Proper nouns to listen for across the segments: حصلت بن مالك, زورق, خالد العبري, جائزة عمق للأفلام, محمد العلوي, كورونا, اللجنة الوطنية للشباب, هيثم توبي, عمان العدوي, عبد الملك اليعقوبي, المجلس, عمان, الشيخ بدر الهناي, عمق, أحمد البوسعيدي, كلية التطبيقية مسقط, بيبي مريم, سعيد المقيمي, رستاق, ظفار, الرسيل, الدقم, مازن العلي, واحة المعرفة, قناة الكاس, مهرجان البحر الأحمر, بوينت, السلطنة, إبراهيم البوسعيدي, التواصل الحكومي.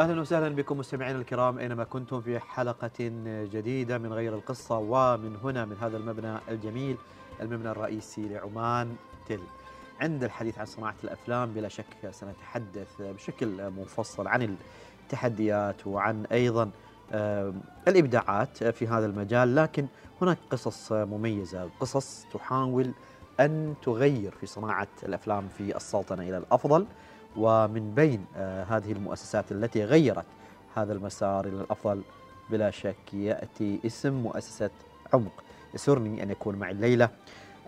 أهلا وسهلا بكم مستمعينا الكرام أينما كنتم في حلقة جديدة من غير القصة، ومن هنا من هذا المبنى الجميل المبنى الرئيسي لعمان تل. عند الحديث عن صناعة الأفلام بلا شك سنتحدث بشكل مفصل عن التحديات وعن أيضا الإبداعات في هذا المجال، لكن هناك قصص مميزة، قصص تحاول أن تغير في صناعة الأفلام في السلطنة إلى الأفضل، ومن بين هذه المؤسسات التي غيرت هذا المسار إلى الأفضل بلا شك يأتي اسم مؤسسة عمق. يسرني أن يكون معي الليلة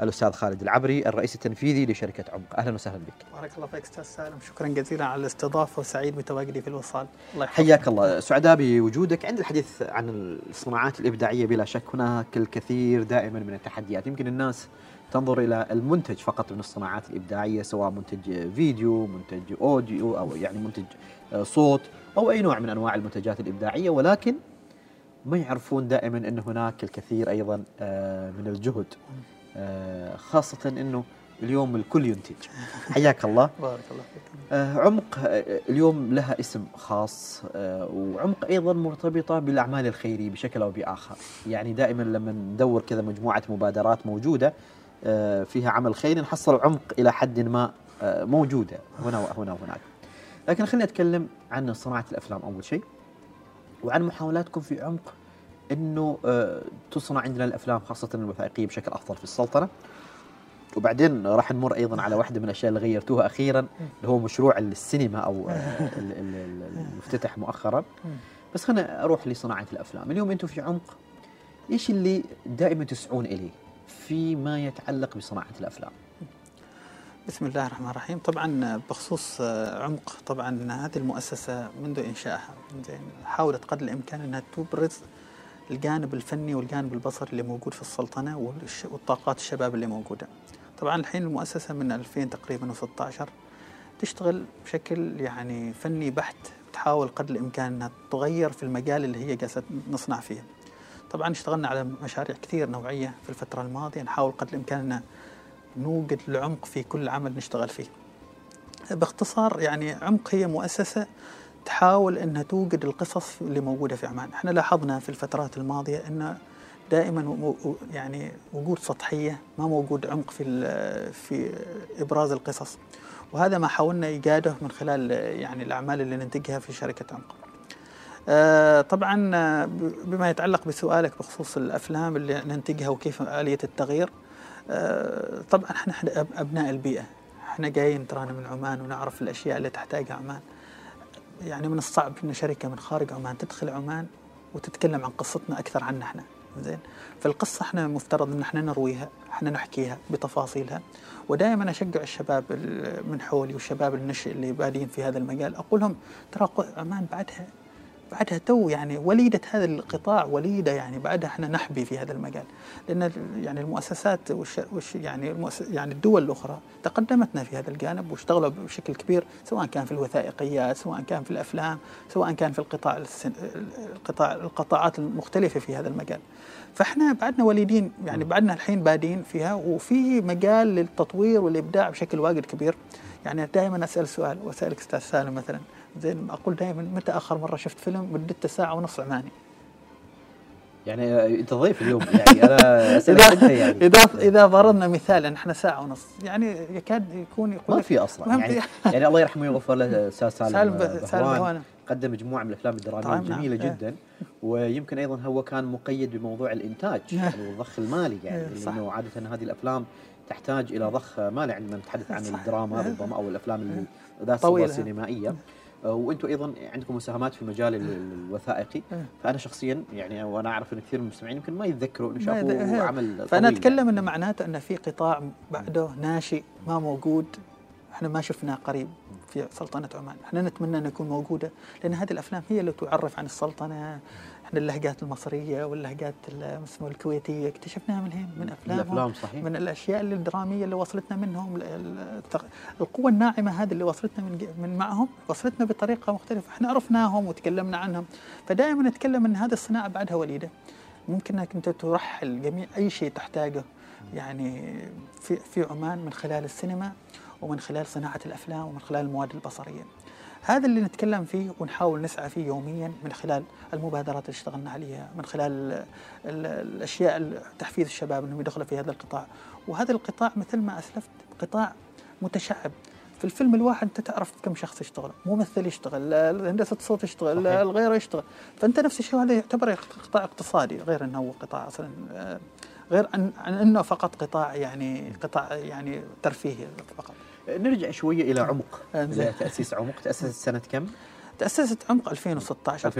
الأستاذ خالد العبري الرئيس التنفيذي لشركة عمق. أهلا وسهلا بك. بارك الله فيك أستاذ سالم، شكرا جزيلا على الاستضافة وسعيد بتواجدي في الوصال. الله يحفظك. حياك الله، سعداء بوجودك. عند الحديث عن الصناعات الإبداعية بلا شك هناك الكثير دائما من التحديات، يمكن الناس تنظر إلى المنتج فقط من الصناعات الإبداعية، سواء منتج فيديو، منتج أوديو، أو يعني منتج صوت أو أي نوع من أنواع المنتجات الإبداعية، ولكن ما يعرفون دائما أن هناك الكثير أيضا من الجهد، خاصة أنه اليوم الكل ينتج. حياك الله. بارك الله فيك. عمق اليوم لها اسم خاص، وعمق أيضا مرتبطة بالأعمال الخيرية بشكل أو بآخر، يعني دائما لما ندور كذا مجموعة مبادرات موجودة فيها عمل خيري نحصل عمق إلى حد ما موجودة هنا وهنا وهناك. لكن خلينا نتكلم عن صناعة الأفلام أول شيء، وعن محاولاتكم في عمق أنه تصنع عندنا الأفلام خاصة الوثائقية بشكل أفضل في السلطنة، وبعدين راح نمر أيضا على واحدة من الأشياء اللي غيرتوها أخيرا اللي هو مشروع السينما أو المفتتح مؤخرا. بس خلينا أروح لصناعة الأفلام. اليوم أنتم في عمق إيش اللي دائما تسعون إليه فيما يتعلق بصناعة الأفلام؟ بسم الله الرحمن الرحيم. طبعا بخصوص عمق، طبعا هذه المؤسسة منذ إنشائها حاولت قدر الإمكان أنها تبرز الجانب الفني والجانب البصري اللي موجود في السلطنة والطاقات الشباب اللي موجودة. طبعا الحين المؤسسة من 2000 تقريبا و16 تشتغل بشكل يعني فني بحت، تحاول قدر الإمكان أنها تغير في المجال اللي هي جالسة نصنع فيه. طبعا اشتغلنا على مشاريع كثير نوعية في الفترة الماضية، نحاول قدر الإمكان أن نوجد العمق في كل عمل نشتغل فيه. باختصار يعني عمق هي مؤسسة تحاول أنها توجد القصص اللي موجودة في عمان. احنا لاحظنا في الفترات الماضية أن دائما يعني وجود سطحية، ما موجود عمق في إبراز القصص، وهذا ما حاولنا إيجاده من خلال يعني الأعمال اللي ننتجها في شركة عمق. طبعا بما يتعلق بسؤالك بخصوص الأفلام اللي ننتجها وكيف آلية التغيير، طبعا احنا أبناء البيئة، احنا جايين ترانا من عمان ونعرف الأشياء اللي تحتاجها عمان. يعني من الصعب إن شركة من خارج عمان تدخل عمان وتتكلم عن قصتنا أكثر عنا احنا، زين؟ فالقصة احنا مفترض إن احنا نرويها، احنا نحكيها بتفاصيلها. ودائما أشجع الشباب من حولي والشباب النشئ اللي بادين في هذا المجال، أقول لهم ترى عمان بعدها تو يعني وليدة هذا القطاع، وليدة يعني بعدها احنا نحبي في هذا المجال، لأن يعني المؤسسات يعني الدول الأخرى تقدمتنا في هذا الجانب واشتغلوا بشكل كبير، سواء كان في الوثائقيات، سواء كان في الأفلام، سواء كان في القطاعات المختلفة في هذا المجال. فاحنا بعدنا وليدين، يعني بعدنا الحين بادين فيها، وفي مجال للتطوير والإبداع بشكل واجد كبير. يعني دائما أسأل سؤال وأسألك أستاذ سالم مثلا، زين، أقول دائما متى آخر مرة شفت فيلم مدته ساعة ونص عماني؟ يعني أنت ضيف اليوم يعني أنا أسألك يعني إذا ضربنا مثالا إحنا ساعة ونص يعني يكاد يكون يقول ما في أصلا يعني الله يرحمه ويغفر له أستاذ سالم، قدم مجموعة من الأفلام الدرامية الجميلة جدا، ويمكن أيضا هو كان مقيد بموضوع الإنتاج يعني والضخ المالي، يعني لأنه عادة هذه الأفلام تحتاج إلى ضخ مالي عندما نتحدث عن الدراما ربما أو الأفلام ذات صورة سينمائية. وانتم ايضا عندكم مساهمات في المجال الوثائقي، فانا شخصيا يعني وانا اعرف ان كثير من المستمعين يمكن ما يتذكروا انه شافوا عمل، فانا اتكلم انه معناته ان في قطاع بعده ناشئ ما موجود، احنا ما شفناه قريب في سلطنه عمان، احنا نتمنى انه يكون موجوده، لان هذه الافلام هي اللي تعرف عن السلطنه. احنا اللهجات المصريه واللهجات اسمه الكويتيه اكتشفناها منهم، من افلامهم، من الاشياء الدراميه اللي وصلتنا منهم، القوه الناعمه هذه اللي وصلتنا من معهم وصلتنا بطريقه مختلفه، احنا عرفناهم وتكلمنا عنهم. فدائما نتكلم ان هذه الصناعه بعدها وليده، ممكن انك انت ترحل جميع اي شيء تحتاجه يعني في عمان من خلال السينما ومن خلال صناعة الأفلام ومن خلال المواد البصرية. هذا اللي نتكلم فيه ونحاول نسعى فيه يوميا من خلال المبادرات اللي اشتغلنا عليها، من خلال الأشياء تحفيز الشباب أنهم يدخلوا في هذا القطاع. وهذا القطاع مثل ما أسلفت قطاع متشعب، في الفيلم الواحد أنت تعرف كم شخص يشتغل، ممثل يشتغل، هندسة صوت يشتغل، الغيره يشتغل، فأنت نفس الشيء. هذا يعتبر قطاع اقتصادي، غير أنه هو قطاع أصلا، غير عن أنه فقط قطاع يعني ترفيهي فقط. نرجع شوية إلى عمق. تأسيس عمق تأسست سنة كم؟ تأسست عمق 2016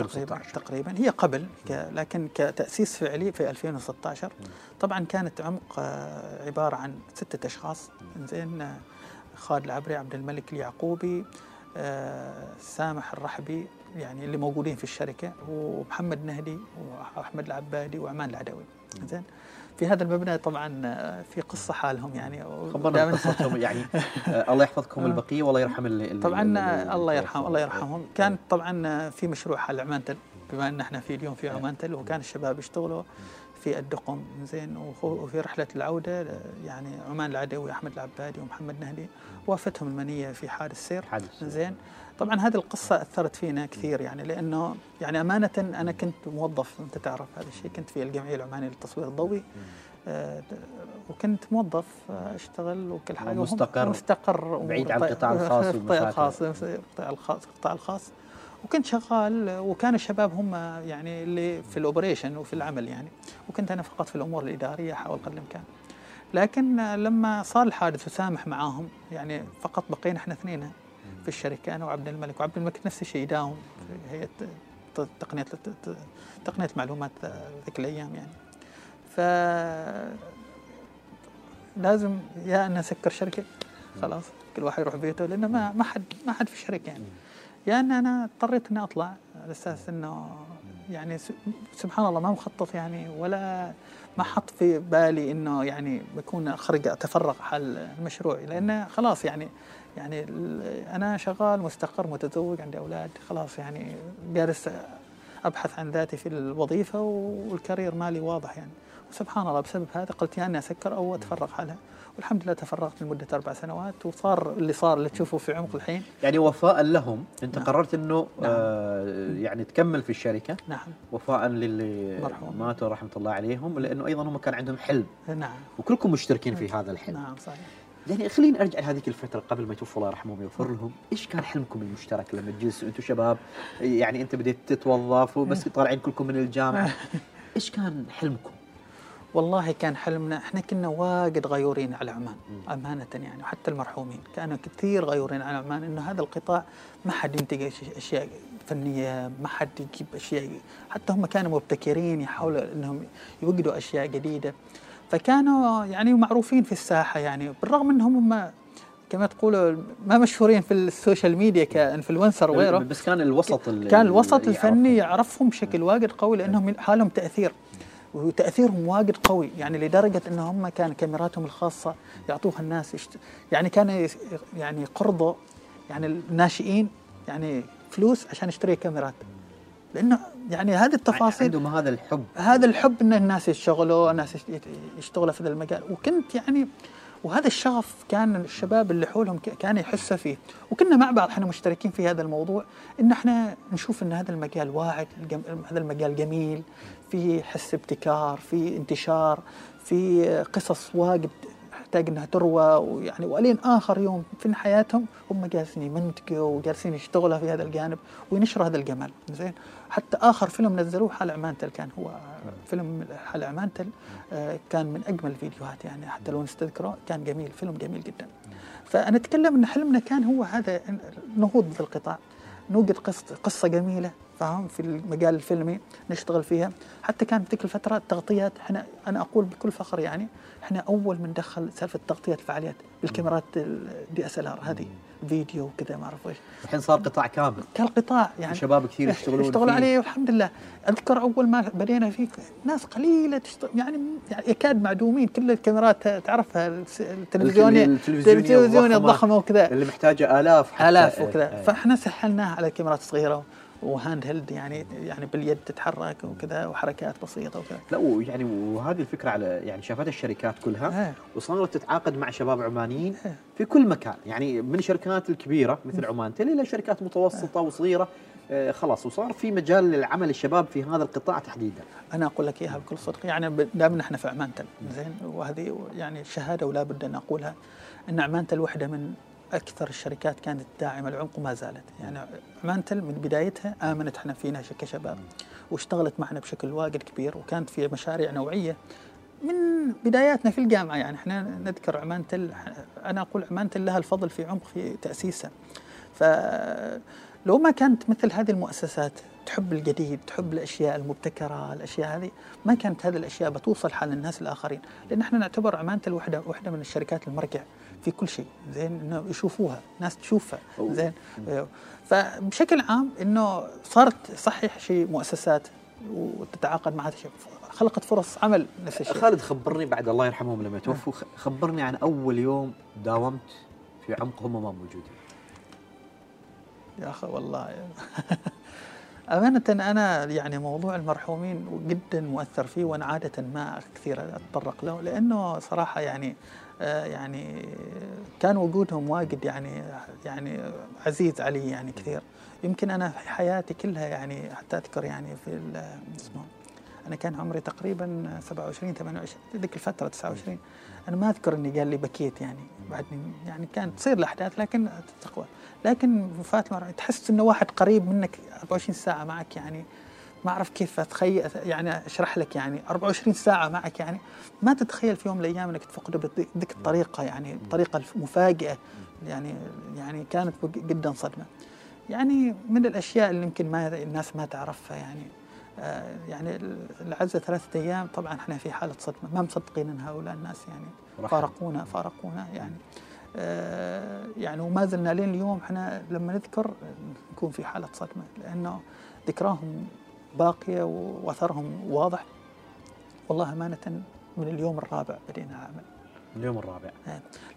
تقريبا، هي قبل لكن كتأسيس فعلي في 2016. طبعا كانت عمق عبارة عن 6 أشخاص، زين، خالد العبري، عبد الملك اليعقوبي، سامح الرحبي يعني اللي موجودين في الشركة، ومحمد نهدي وأحمد العبادي وعمان العدوي. زين، في هذا المبنى طبعا في قصه حالهم يعني، خبرنا قصتهم يعني. الله يحفظكم البقيه والله يرحم طبعا الله يرحمهم. كان طبعا في مشروع حال عمان تل، بما ان احنا في اليوم في عمان تل، وكان الشباب يشتغلوا في الدقم، زين، وفي رحله العوده يعني عمان العدوي واحمد العبادي ومحمد نهدي وافتهم المنيه في حادث سير، زين. طبعا هذه القصه اثرت فينا كثير يعني، لانه يعني امانه انا كنت موظف، انت تعرف هذا الشيء، كنت في الجمعيه العمانيه للتصوير الضوئي، وكنت موظف اشتغل وكل حاجه، مستقر بعيد عن القطاع الخاص وكنت شغال، وكان الشباب هم يعني اللي في الاوبريشن وفي العمل يعني، وكنت انا فقط في الامور الاداريه حاول قدر الامكان. لكن لما صار الحادث وسامح معاهم يعني، فقط بقينا احنا اثنين في الشركه، انا وعبد الملك. وعبد الملك نفس الشيء يداوم في هيئه تقنيه المعلومات ذيك الايام يعني، ف لازم يا ان نسكر شركه خلاص كل واحد يروح بيته، لانه ما حد في الشركه يعني، يا يعني انا اضطريت اني اطلع على اساس انه يعني سبحان الله ما مخطط يعني، ولا ما حط في بالي انه يعني بكون اتفرغ حال المشروع، لانه خلاص يعني انا شغال مستقر متزوج عندي اولاد، خلاص يعني جالس ابحث عن ذاتي في الوظيفه والكارير مالي واضح يعني. وسبحان الله بسبب هذا قلت يا اني اسكر او اتفرغ حالها، والحمد لله تفرغت لمده 4 سنوات، وصار اللي تشوفوه في عمق الحين يعني. وفاء لهم انت نعم. قررت انه نعم. يعني تكمل في الشركه، نعم، وفاء للي ماتوا رحمه الله عليهم، لانه ايضا هم كان عندهم حلم، نعم، وكلكم مشتركين في هذا الحلم، نعم صحيح. يعني خليني ارجع لهذيك الفتره قبل ما يتوفوا الله يرحمهم ويغفر لهم، ايش كان حلمكم المشترك لما تجلسوا انتم شباب؟ يعني انت بديت تتوظف وبس طالعين كلكم من الجامعه، ايش كان حلمكم؟ والله كان حلمنا، احنا كنا واجد غيورين على عمان امانه يعني، وحتى المرحومين كانوا كثير غيورين على عمان، انه هذا القطاع ما حد ينتج اشياء فنيه، ما حد يجيب اشياء، حتى هم كانوا مبتكرين يحاولوا انهم يوجدوا اشياء جديده، فكانوا يعني معروفين في الساحه يعني، بالرغم انهم هم كما تقولوا ما مشهورين في السوشيال ميديا كانفلونسر وغيره، بس كان الوسط الفني يعرفهم بشكل واجد قوي، لانهم حالهم تاثير، وتاثيرهم واجد قوي يعني، لدرجه ان هم كان كاميراتهم الخاصه يعطوها الناس يعني كانوا يعني يقرضوا يعني الناشئين يعني فلوس عشان يشتري كاميرات، لانه يعني هذه التفاصيل عندهم، هذا الحب، ان الناس يشتغلوا، في هذا المجال. وكنت يعني وهذا الشغف كان الشباب اللي حولهم كان يحسه فيه، وكنا مع بعض احنا مشتركين في هذا الموضوع، ان احنا نشوف ان هذا المجال واعد، هذا المجال جميل، في حس ابتكار، في انتشار، في قصص واجد تحتاج انها تروى، ويعني والين اخر يوم في حياتهم هم جالسين يمنتجوا وجالسين يشتغلوا في هذا الجانب وينشروا هذا الجمال، زين. حتى اخر فيلم نزلوه حال عمان تل، كان هو فيلم حال عمان تل، كان من اجمل الفيديوهات يعني، حتى لو نستذكره كان جميل، فيلم جميل جدا. فانا اتكلم ان حلمنا كان هو هذا، نهوض بالقطاع، نوجد قصه جميله فاهم في المجال الفيلمي نشتغل فيها. حتى كانت تلك الفتره التغطيات، احنا انا اقول بكل فخر يعني احنا اول من دخل سالفه تغطيه الفعاليات بالكاميرات DSLR هذه، فيديو وكذا ما اعرف ايش، الحين صار قطاع كامل، كان قطاع يعني شباب كثير يشتغلوا عليه، والحمد لله. اذكر اول ما بدينا فيه ناس قليله تشتغل يعني يكاد معدومين، كل الكاميرات تعرفها التلفزيونيه الضخمه وكذا، اللي محتاجه الاف وكذا، فاحنا سهلناها على كاميرات صغيره وهاند هيلد يعني باليد تتحرك وكذا وحركات بسيطه وكذا. لا ويعني وهذه الفكره على يعني شافتها الشركات كلها وصارت تتعاقد مع شباب عمانيين في كل مكان، يعني من الشركات الكبيره مثل عمان تل الى شركات متوسطه وصغيره خلاص، وصار في مجال للعمل الشباب في هذا القطاع تحديدا. انا اقول لك اياها بكل صدق، يعني دامنا احنا في عمان تل زين، وهذه يعني شهاده ولا بد ان اقولها ان عمان تل واحده من أكثر الشركات كانت داعمة للعمق وما زالت. يعني عمان تل من بدايتها آمنت احنا فينا كشباب واشتغلت معنا بشكل واجد كبير، وكانت في مشاريع نوعية من بداياتنا في الجامعة. يعني احنا نذكر عمان تل، أنا أقول عمان تل لها الفضل في عمق في تأسيسها، فلو ما كانت مثل هذه المؤسسات تحب الجديد، تحب الأشياء المبتكرة، الأشياء هذه ما كانت هذه الأشياء بتوصل حال الناس الآخرين، لأن احنا نعتبر عمان تل واحدة من الشركات المرجع في كل شيء زين، انه يشوفوها ناس تشوفها زين. فبشكل عام انه صارت صحيح شيء مؤسسات وتتعاقد مع هذا الشيء، خلقت فرص عمل نفس الشيء. خالد خبرني بعد الله يرحمهم لما توفوا، خبرني عن اول يوم داومت في عمق هم ما موجودين. يا اخي والله امانه انا يعني موضوع المرحومين جدا مؤثر فيه، وانا عاده ما كثير اتطرق له، لانه صراحه يعني كان وجودهم واجد يعني عزيز علي يعني كثير. يمكن انا في حياتي كلها يعني حتى اذكر يعني في اسمه انا كان عمري تقريبا 27 28 ذيك الفتره 29، انا ما اذكر اني قال لي بكيت يعني بعدني، يعني كانت تصير الاحداث لكن تتقوى، لكن وفاه المرحوم تحس انه واحد قريب منك 24 ساعه معك، يعني ما أعرف كيف أتخيل يعني أشرح لك، يعني 24 ساعة معك، يعني ما تتخيل في يوم من الأيام أنك تفقده بذيك الطريقة، يعني بطريقة مفاجئة، يعني كانت جدا صدمة. يعني من الأشياء اللي يمكن ما الناس ما تعرفها، يعني العزة 3 أيام، طبعا إحنا في حالة صدمة، ما مصدقين أن هؤلاء الناس يعني فارقونا يعني وما زلنا لين اليوم إحنا لما نذكر نكون في حالة صدمة، لأنه ذكراهم باقية وأثرهم واضح. والله أمانة من اليوم الرابع بدينا العمل. اليوم الرابع.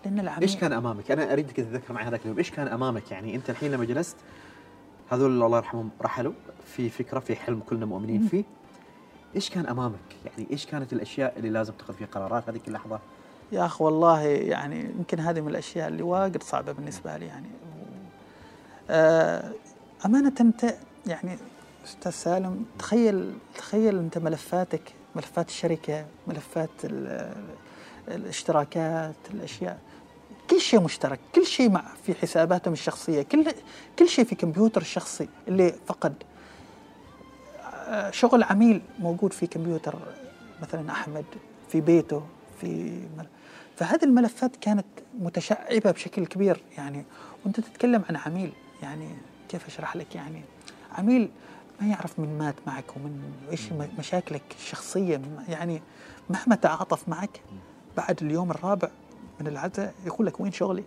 لأن العمل إيش كان أمامك؟ أنا أريدك تتذكر معي هذاك اليوم، إيش كان أمامك؟ يعني أنت الحين لما جلست هذول الله يرحمهم رحلوا، في فكرة، في حلم كلنا مؤمنين فيه. إيش كان أمامك؟ يعني إيش كانت الأشياء اللي لازم تاخذ فيها قرارات هذيك اللحظة؟ يا أخ والله يعني يمكن هذه من الأشياء اللي واجد صعبة بالنسبة لي يعني. أمانة أنت يعني أستاذ سالم، تخيل أنت ملفاتك، ملفات الشركة، ملفات الاشتراكات، الأشياء، كل شيء مشترك، كل شيء في حساباتهم الشخصية، كل شيء في كمبيوتر الشخصي اللي فقد شغل عميل موجود في كمبيوتر مثلا أحمد في بيته فهذه الملفات كانت متشعبة بشكل كبير يعني. وأنت تتكلم عن عميل، يعني كيف أشرح لك، يعني عميل ما يعرف من مات معك ومن ايش مشاكلك الشخصيه، يعني مهما تعاطف معك بعد اليوم الرابع من العزاء يقول لك وين شغلي؟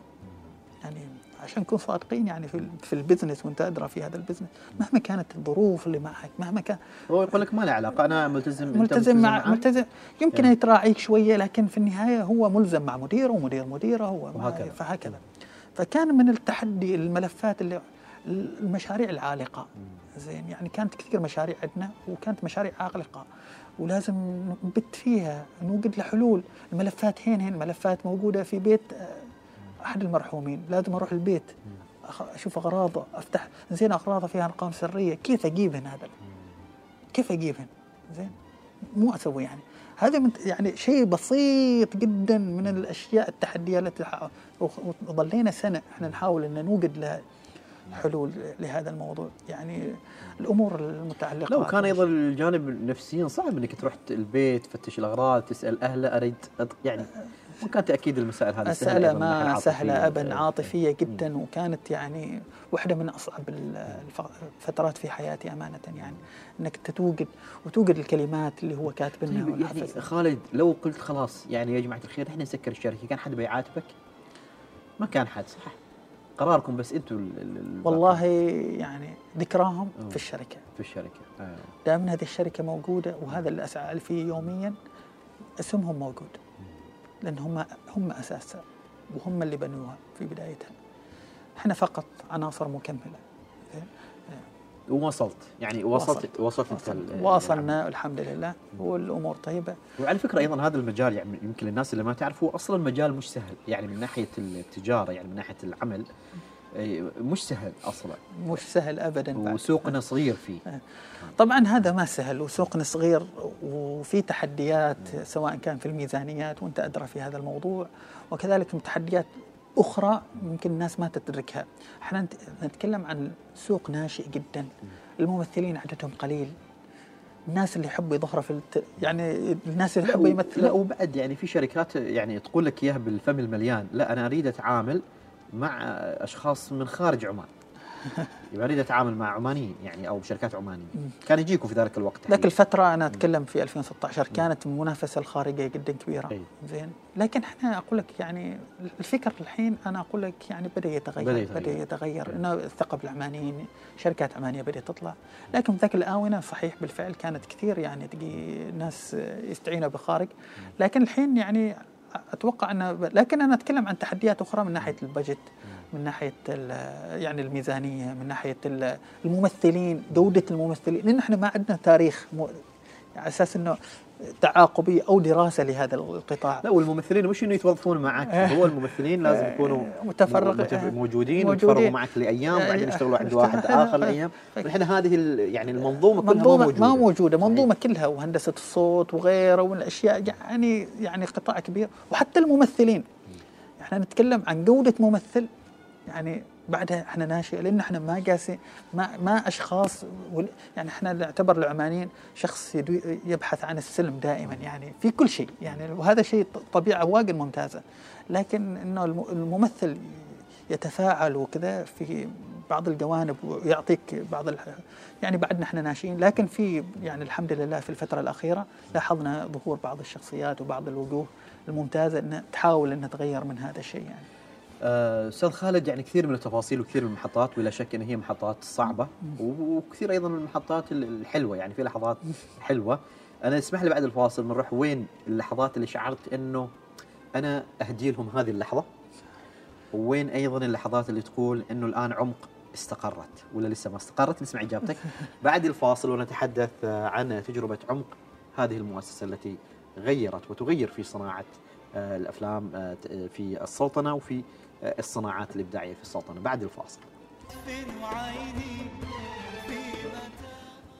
يعني عشان نكون صادقين يعني في البزنس، وانت ادرى في هذا البزنس مهما كانت الظروف اللي معك، مهما كان هو يقول لك ما له علاقه، انا ملتزم يمكن يعني يتراعيك شويه، لكن في النهايه هو ملزم مع مديره ومدير مديره هو فهكذا. فكان من التحدي الملفات اللي المشاريع العالقة زين، يعني كانت كثير مشاريع عندنا وكانت مشاريع عالقة ولازم نبت فيها، نوجد لها حلول. الملفات هين ملفات موجودة في بيت أحد المرحومين، لازم أروح البيت أشوف أغراضه، أفتح زين أغراضه فيها أرقام سرية، كيف أجيبهن هذا؟ كيف أجيبهن؟ زين مو أسوي يعني هذا يعني شيء بسيط جدا من الأشياء التحديات التي ظلينا سنة إحنا نحاول أن نوجد لها حلول لهذا الموضوع، يعني الامور المتعلقه. لو كان ايضا الجانب نفسيا صعب انك تروح البيت تفتش الاغراض، تسال اهله، اريد يعني ما كان تاكيد المسائل هذه سهله، ما سهله ابدا، عاطفيه جدا، وكانت يعني واحده من اصعب الفترات في حياتي امانه، يعني انك توجد الكلمات اللي هو كاتبنها. يعني خالد لو قلت خلاص يعني يا جماعه الخير احنا نسكر الشركه، كان حد بيعاتبك؟ ما كان حد، صح؟ قراركم بس انتم. والله يعني ذكراهم في الشركه دائما هذه الشركه موجوده، وهذا اللي اسعى فيه يوميا، اسمهم موجود لان هم اساسها وهم اللي بنوها في بدايتها، احنا فقط عناصر مكمله. ووصلت يعني وصلنا الحمد لله والامور طيبه. وعلى فكره ايضا هذا المجال يعني يمكن للناس اللي ما تعرف هو اصلا مجال مش سهل يعني من ناحيه التجاره يعني من ناحيه العمل مش سهل اصلا مش سهل ابدا وسوقنا صغير فيه. طبعا هذا ما سهل وسوقنا صغير وفي تحديات سواء كان في الميزانيات وانت ادرى في هذا الموضوع وكذلك تحديات أخرى ممكن الناس ما تدركها. احنا نتكلم عن سوق ناشئ جدا، الممثلين عددهم قليل، الناس اللي يحبوا يظهروا في يعني الناس اللي يحبوا يمثلوا وبعد يعني في شركات يعني تقول لك اياها بالفم المليان، لا انا اريد اتعامل مع اشخاص من خارج عمان. يبقى اريد اتعامل مع عمانيين يعني او شركات عمانيه. كان يجيكم في ذلك الوقت ذاك الفتره انا اتكلم في 2016 كانت المنافسه الخارجيه جدا كبيره. زين لكن احنا اقول لك يعني الفكر الحين انا اقول لك يعني بدا يتغير انه الثقه بالعمانيين شركات عمانيه بدات تطلع. لكن ذاك الاونه صحيح بالفعل كانت كثير يعني تجي ناس يستعينوا بخارج لكن الحين يعني اتوقع ان لكن انا اتكلم عن تحديات اخرى من ناحيه البجت من ناحيه يعني الميزانيه من ناحيه الممثلين جوده الممثلين لان احنا ما عندنا تاريخ على اساس انه تعاقبي او دراسه لهذا القطاع. لا والممثلين مش انه يتوظفون معك هو الممثلين لازم يكونوا موجودين ويتفرغوا معك لايام بعدين يشتغلوا عند واحد اخر الايام. احنا هذه يعني المنظومه كلها ما موجوده منظومه كلها وهندسه الصوت وغيره والاشياء يعني قطاع كبير. وحتى الممثلين احنا نتكلم عن جوده ممثل يعني بعدها احنا ناشئ لان احنا ما قاسي ما اشخاص يعني احنا نعتبر العمانيين شخص يبحث عن السلم دائما يعني في كل شيء يعني وهذا شيء طبيعه واجد ممتازه. لكن انه الممثل يتفاعل وكذا في بعض الجوانب ويعطيك بعض يعني بعدنا احنا ناشئين. لكن في يعني الحمد لله في الفتره الاخيره لاحظنا ظهور بعض الشخصيات وبعض الوجوه الممتازه انها تحاول انها تغير من هذا الشيء يعني. أستاذ خالد يعني كثير من التفاصيل وكثير من المحطات ولا شك أن هي محطات صعبة وكثير أيضا من المحطات الحلوة يعني في لحظات حلوة. أنا اسمح لي بعد الفاصل بنروح وين اللحظات اللي شعرت أنه أنا أهدي لهم هذه اللحظة وين أيضا اللحظات اللي تقول أنه الآن عمق استقرت ولا لسه ما استقرت. نسمع إجابتك بعد الفاصل ونتحدث عن تجربة عمق هذه المؤسسة التي غيرت وتغير في صناعة الأفلام في السلطنة وفي الصناعات الإبداعية في السلطنة بعد الفاصل.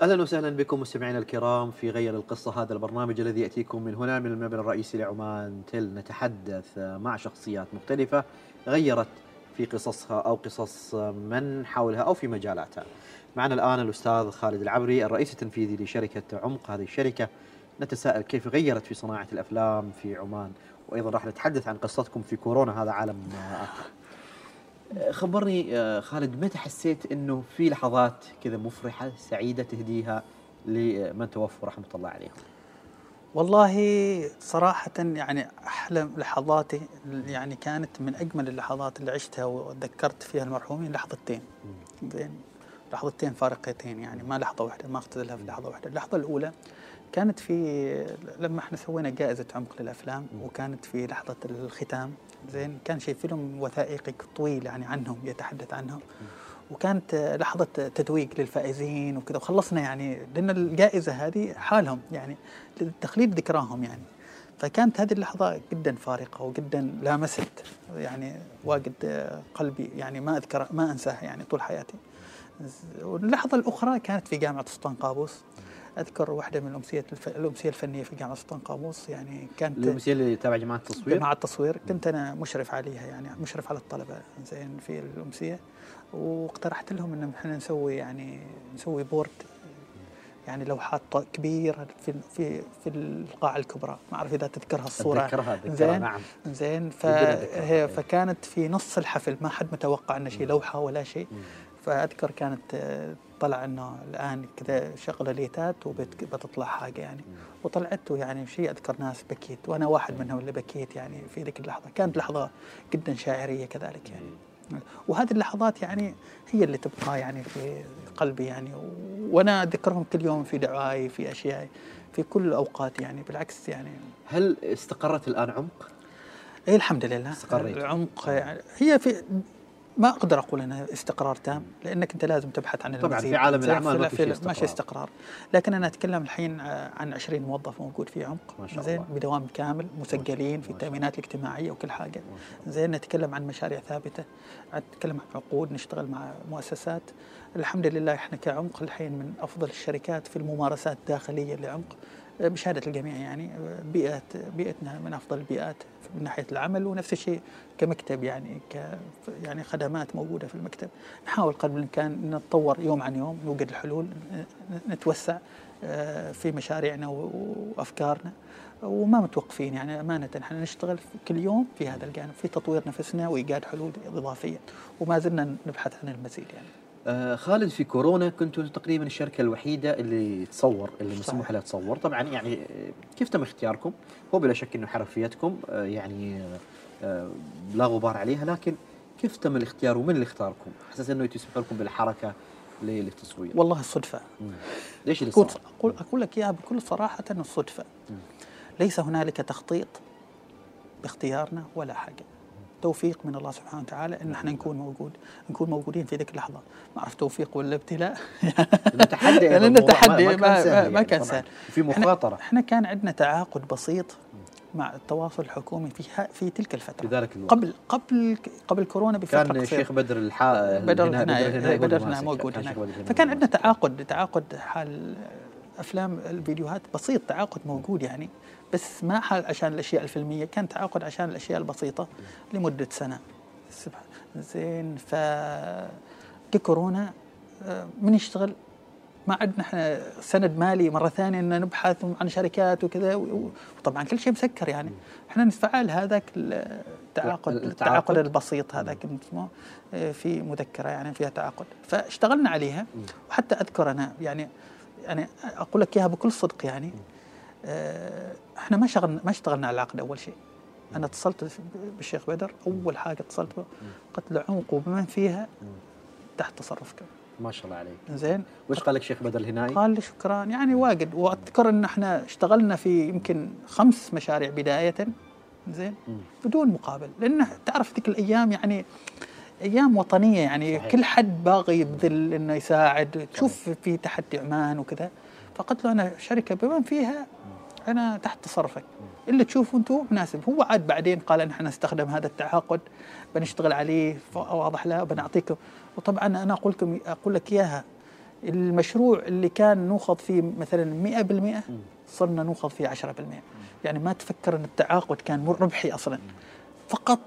أهلا وسهلا بكم مستمعينا الكرام في غير القصة، هذا البرنامج الذي يأتيكم من هنا من المبنى الرئيسي لعمان تل. نتحدث مع شخصيات مختلفة غيرت في قصصها أو قصص من حولها أو في مجالاتها. معنا الآن الأستاذ خالد العبري الرئيس التنفيذي لشركة عمق. هذه الشركة نتساءل كيف غيرت في صناعة الأفلام في عمان وأيضا راح نتحدث عن قصتكم في كورونا هذا عالم آخر. خبرني خالد متى حسيت أنه في لحظات كذا مفرحة سعيدة تهديها لمن توفوا رحمة الله عليهم؟ والله صراحة يعني أحلى لحظاتي يعني كانت من أجمل اللحظات اللي عشتها وتذكرت فيها المرحومين لحظتين. زين لحظتين فارقتين يعني ما لحظة واحدة ما اختزلها في لحظة واحدة. اللحظة الأولى كانت في لما احنا سوينا جائزة عمق للأفلام وكانت في لحظة الختام. زين كان شيء فيلم وثائقي طويل يعني عنهم يتحدث عنهم وكانت لحظة تتويج للفائزين وكذا وخلصنا يعني لأن الجائزة هذه حالهم يعني لتخليد ذكراهم يعني. فكانت هذه اللحظة جدا فارقة وجدا لامست يعني واجد قلبي يعني ما أنساها يعني طول حياتي. واللحظة الأخرى كانت في جامعة السلطان قابوس. أذكر واحدة من الأمسية الفنية في جامعة السلطان قابوس يعني كانت الأمسية اللي تابع جماعة التصوير كنت أنا مشرف عليها يعني مشرف على الطلبة زين في الأمسية واقترحت لهم إن إحنا نسوي يعني نسوي بورد يعني لوحات كبيرة في القاعة الكبرى. ما أعرف إذا تذكرها الصورة. أتذكرها نعم. زين فكانت في نص الحفل ما حد متوقع إن شيء لوحة ولا شيء. فأذكر كانت طلع أنه الآن كذا شغلة ليتات وبتطلع حاجة يعني وطلعت يعني شيء أذكر ناس بكيت وأنا واحد منهم اللي بكيت يعني في ذيك اللحظة. كانت لحظة جدا شاعرية كذلك يعني وهذه اللحظات يعني هي اللي تبقى يعني في قلبي يعني وأنا أذكرهم كل يوم في دعائي في أشيائي في كل الأوقات يعني بالعكس يعني. هل استقرت الآن عمق؟ إيه الحمد لله استقرت العمق يعني هي في ما أقدر أقول أنها استقرار تام، لأنك أنت لازم تبحث عن المزيد. طبعا في عالم الأعمال ما في استقرار، لكن أنا أتكلم الحين عن 20 موظف موجود في عمق، ما شاء الله، بدوام كامل، مسجلين في التأمينات الاجتماعية وكل حاجة. زين، نتكلم عن مشاريع ثابتة، نتكلم عن عقود، نشتغل مع مؤسسات. الحمد لله إحنا كعمق الحين من أفضل الشركات في الممارسات الداخلية لعمق بشهادة الجميع، يعني بيئتنا من أفضل البيئات من ناحية العمل، ونفس الشيء كمكتب، يعني يعني خدمات موجودة في المكتب. نحاول قدر الإمكان نتطور يوم عن يوم، نوجد الحلول، نتوسع في مشاريعنا وأفكارنا، وما متوقفين يعني أمانة. احنا نشتغل كل يوم في هذا الجانب، في تطوير نفسنا وإيجاد حلول إضافية، وما زلنا نبحث عن المزيد. يعني خالد، في كورونا كنتوا تقريبا الشركة الوحيدة اللي تصور، اللي مسموح لها تصور. طبعا يعني كيف تم اختياركم؟ هو بلا شك انه حرفيتكم يعني لا غبار عليها، لكن كيف تم الاختيار ومن اللي اختاركم؟ حسيت انه يسمحوا لكم بالحركة للتصوير؟ والله الصدفة. ليش الصدفة؟ اقول لك اياها بكل صراحة، الصدفة. ليس هنالك تخطيط باختيارنا ولا حاجة، توفيق من الله سبحانه وتعالى ان احنا نكون موجودين في ذيك اللحظه. ما اعرف توفيق ولا ابتلاء، لان التحدي ما كان سهل، في مخاطره. احنا كان عندنا تعاقد بسيط مع التواصل الحكومي في تلك الفتره، قبل كورونا بفتره كان قصيرة. الشيخ بدر الهناي موجود هناك، فكان عندنا تعاقد حال افلام الفيديوهات بسيط، تعاقد موجود يعني، بس ما حال عشان الاشياء الفيلميه، كان تعاقد عشان الاشياء البسيطه لمده سنه. زين، ف كورونا من يشتغل، ما عندنا احنا سند مالي مره ثانيه ان نبحث عن شركات وكذا، وطبعا كل شيء مسكر يعني. احنا نتفعل هذاك التعاقد البسيط هذاك اسمه، في مذكره يعني فيها تعاقد، فاشتغلنا عليها. وحتى اذكر انا يعني اقول لك اياها بكل صدق، يعني احنا ما اشتغلنا على العقد اول شيء. انا اتصلت بالشيخ بدر، اول حاجه اتصلت به قلت له عمق وبمن فيها تحت تصرفكم. ما شاء الله عليك. زين، وش قال لك الشيخ بدر الهناي؟ قال لي شكرا يعني واجد. واذكر ان احنا اشتغلنا في يمكن 5 مشاريع بدايه، زين، بدون مقابل، لان تعرف ذيك الايام يعني ايام وطنيه يعني، صحيح. كل حد باغي يبذل انه يساعد، تشوف في تحدي عمان وكذا. فقلت له انا شركه بمن فيها انا تحت تصرفك، اللي تشوفوا انتم مناسب. هو عاد بعدين قال ان احنا نستخدم هذا التعاقد، بنشتغل عليه، واضح له، بنعطيكم. وطبعا انا اقول لك اياها، المشروع اللي كان نوخض فيه مثلا 100% صرنا نوخض فيه 10%، يعني ما تفكر ان التعاقد كان ربحي اصلا، فقط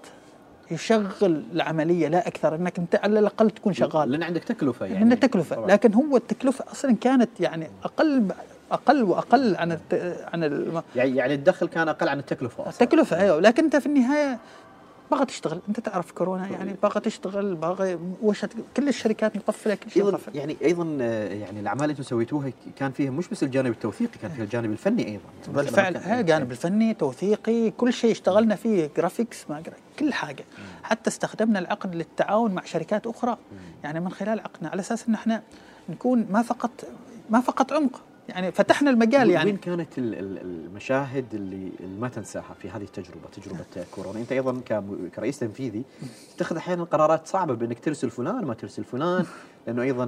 يشغل العمليه لا اكثر، انك انت على الاقل تكون شغال، لان عندك تكلفه يعني، عندك تكلفه طبعا. لكن هو التكلفه اصلا كانت يعني اقل عن يعني الدخل كان اقل عن التكلفه أصلاً. التكلفه ايوه، لكن انت في النهايه باغي تشتغل، انت تعرف كورونا يعني، باغي تشتغل، باغي وش كل الشركات مقفله، كل شيء مقفل. ايضا يعني الاعمال اللي سويتوها كان فيها مش بس الجانب التوثيقي، كان فيها الجانب الفني ايضا. بالفعل الجانب الفني، توثيقي، كل شيء اشتغلنا فيه، جرافيكس، ما كل حاجه. حتى استخدمنا العقد للتعاون مع شركات اخرى يعني من خلال عقدنا، على اساس ان احنا نكون ما فقط عمق يعني، فتحنا المجال. يعني وين كانت المشاهد اللي ما تنساها في هذه التجربة، تجربة كورونا؟ أنت أيضا كرئيس تنفيذي تتخذ أحيانا قرارات صعبة بأنك ترسل فلان ما ترسل فلان، لأنه أيضا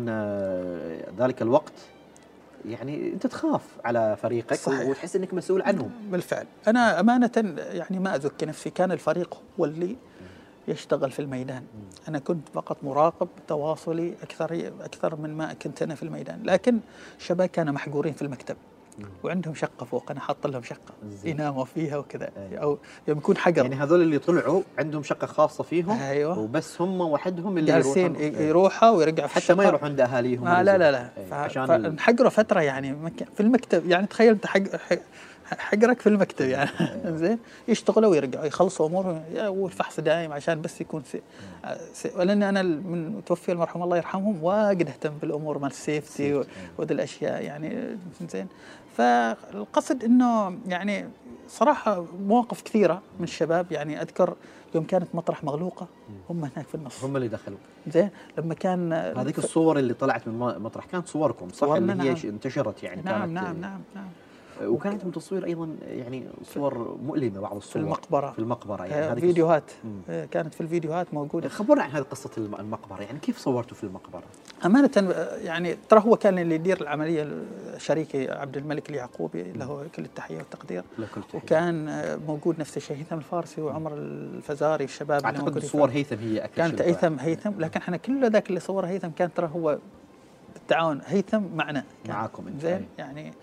ذلك الوقت يعني أنت تخاف على فريقك، صحيح. وتحس أنك مسؤول عنهم. بالفعل أنا أمانة يعني ما أزكي نفسي، كان الفريق هو اللي يشتغل في الميدان، أنا كنت فقط مراقب تواصلي أكثر من ما كنت أنا في الميدان. لكن الشباب كانوا محجورين في المكتب، وعندهم شقة فوق، أنا حاط لهم شقة يناموا فيها وكذا، أو يوم يكون حجر يعني. هذول اللي طلعوا عندهم شقة خاصة فيهم، أيوة. وبس هم وحدهم اللي يروحوا ويرجعوا، حتى ما يروحوا عند أهاليهم. لا فنحجروا فترة يعني في المكتب، يعني تخيل أنت حجرك في المكتب يعني. زين، يشتغلوا ويرجعوا يخلصوا امورهم، والفحص دائم عشان بس يكون لان انا من متوفي المرحوم الله يرحمهم واجد اهتم بالامور مال السيفتي وذي الاشياء يعني. زين، فالقصد انه يعني صراحه مواقف كثيره من الشباب يعني. اذكر يوم كانت مطرح مغلوقه هم هناك في النص، هم اللي دخلوا. زين، لما كان هذيك الصور اللي طلعت من مطرح كانت صوركم، صح؟ اللي هي انتشرت يعني. نعم كانت نعم وكان يتم تصوير ايضا يعني صور مؤلمه، بعض الصور في المقبره يعني فيديوهات كانت في الفيديوهات موجوده. خبرنا عن هذه قصه المقبره، يعني كيف صورتوا في المقبره؟ امانه يعني ترى هو كان اللي يدير العمليه شريكي عبد الملك اليعقوبي، له كل التحيه والتقدير. وكان موجود نفس الشيء هيثم الفارسي وعمر الفزاري، الشباب اعتقد صور هيثم هي اكثر، كانت هيثم لكن احنا كل ذاك اللي صوره هيثم كان ترى هو بالتعاون، هيثم معنا معاكم انت زين يعني،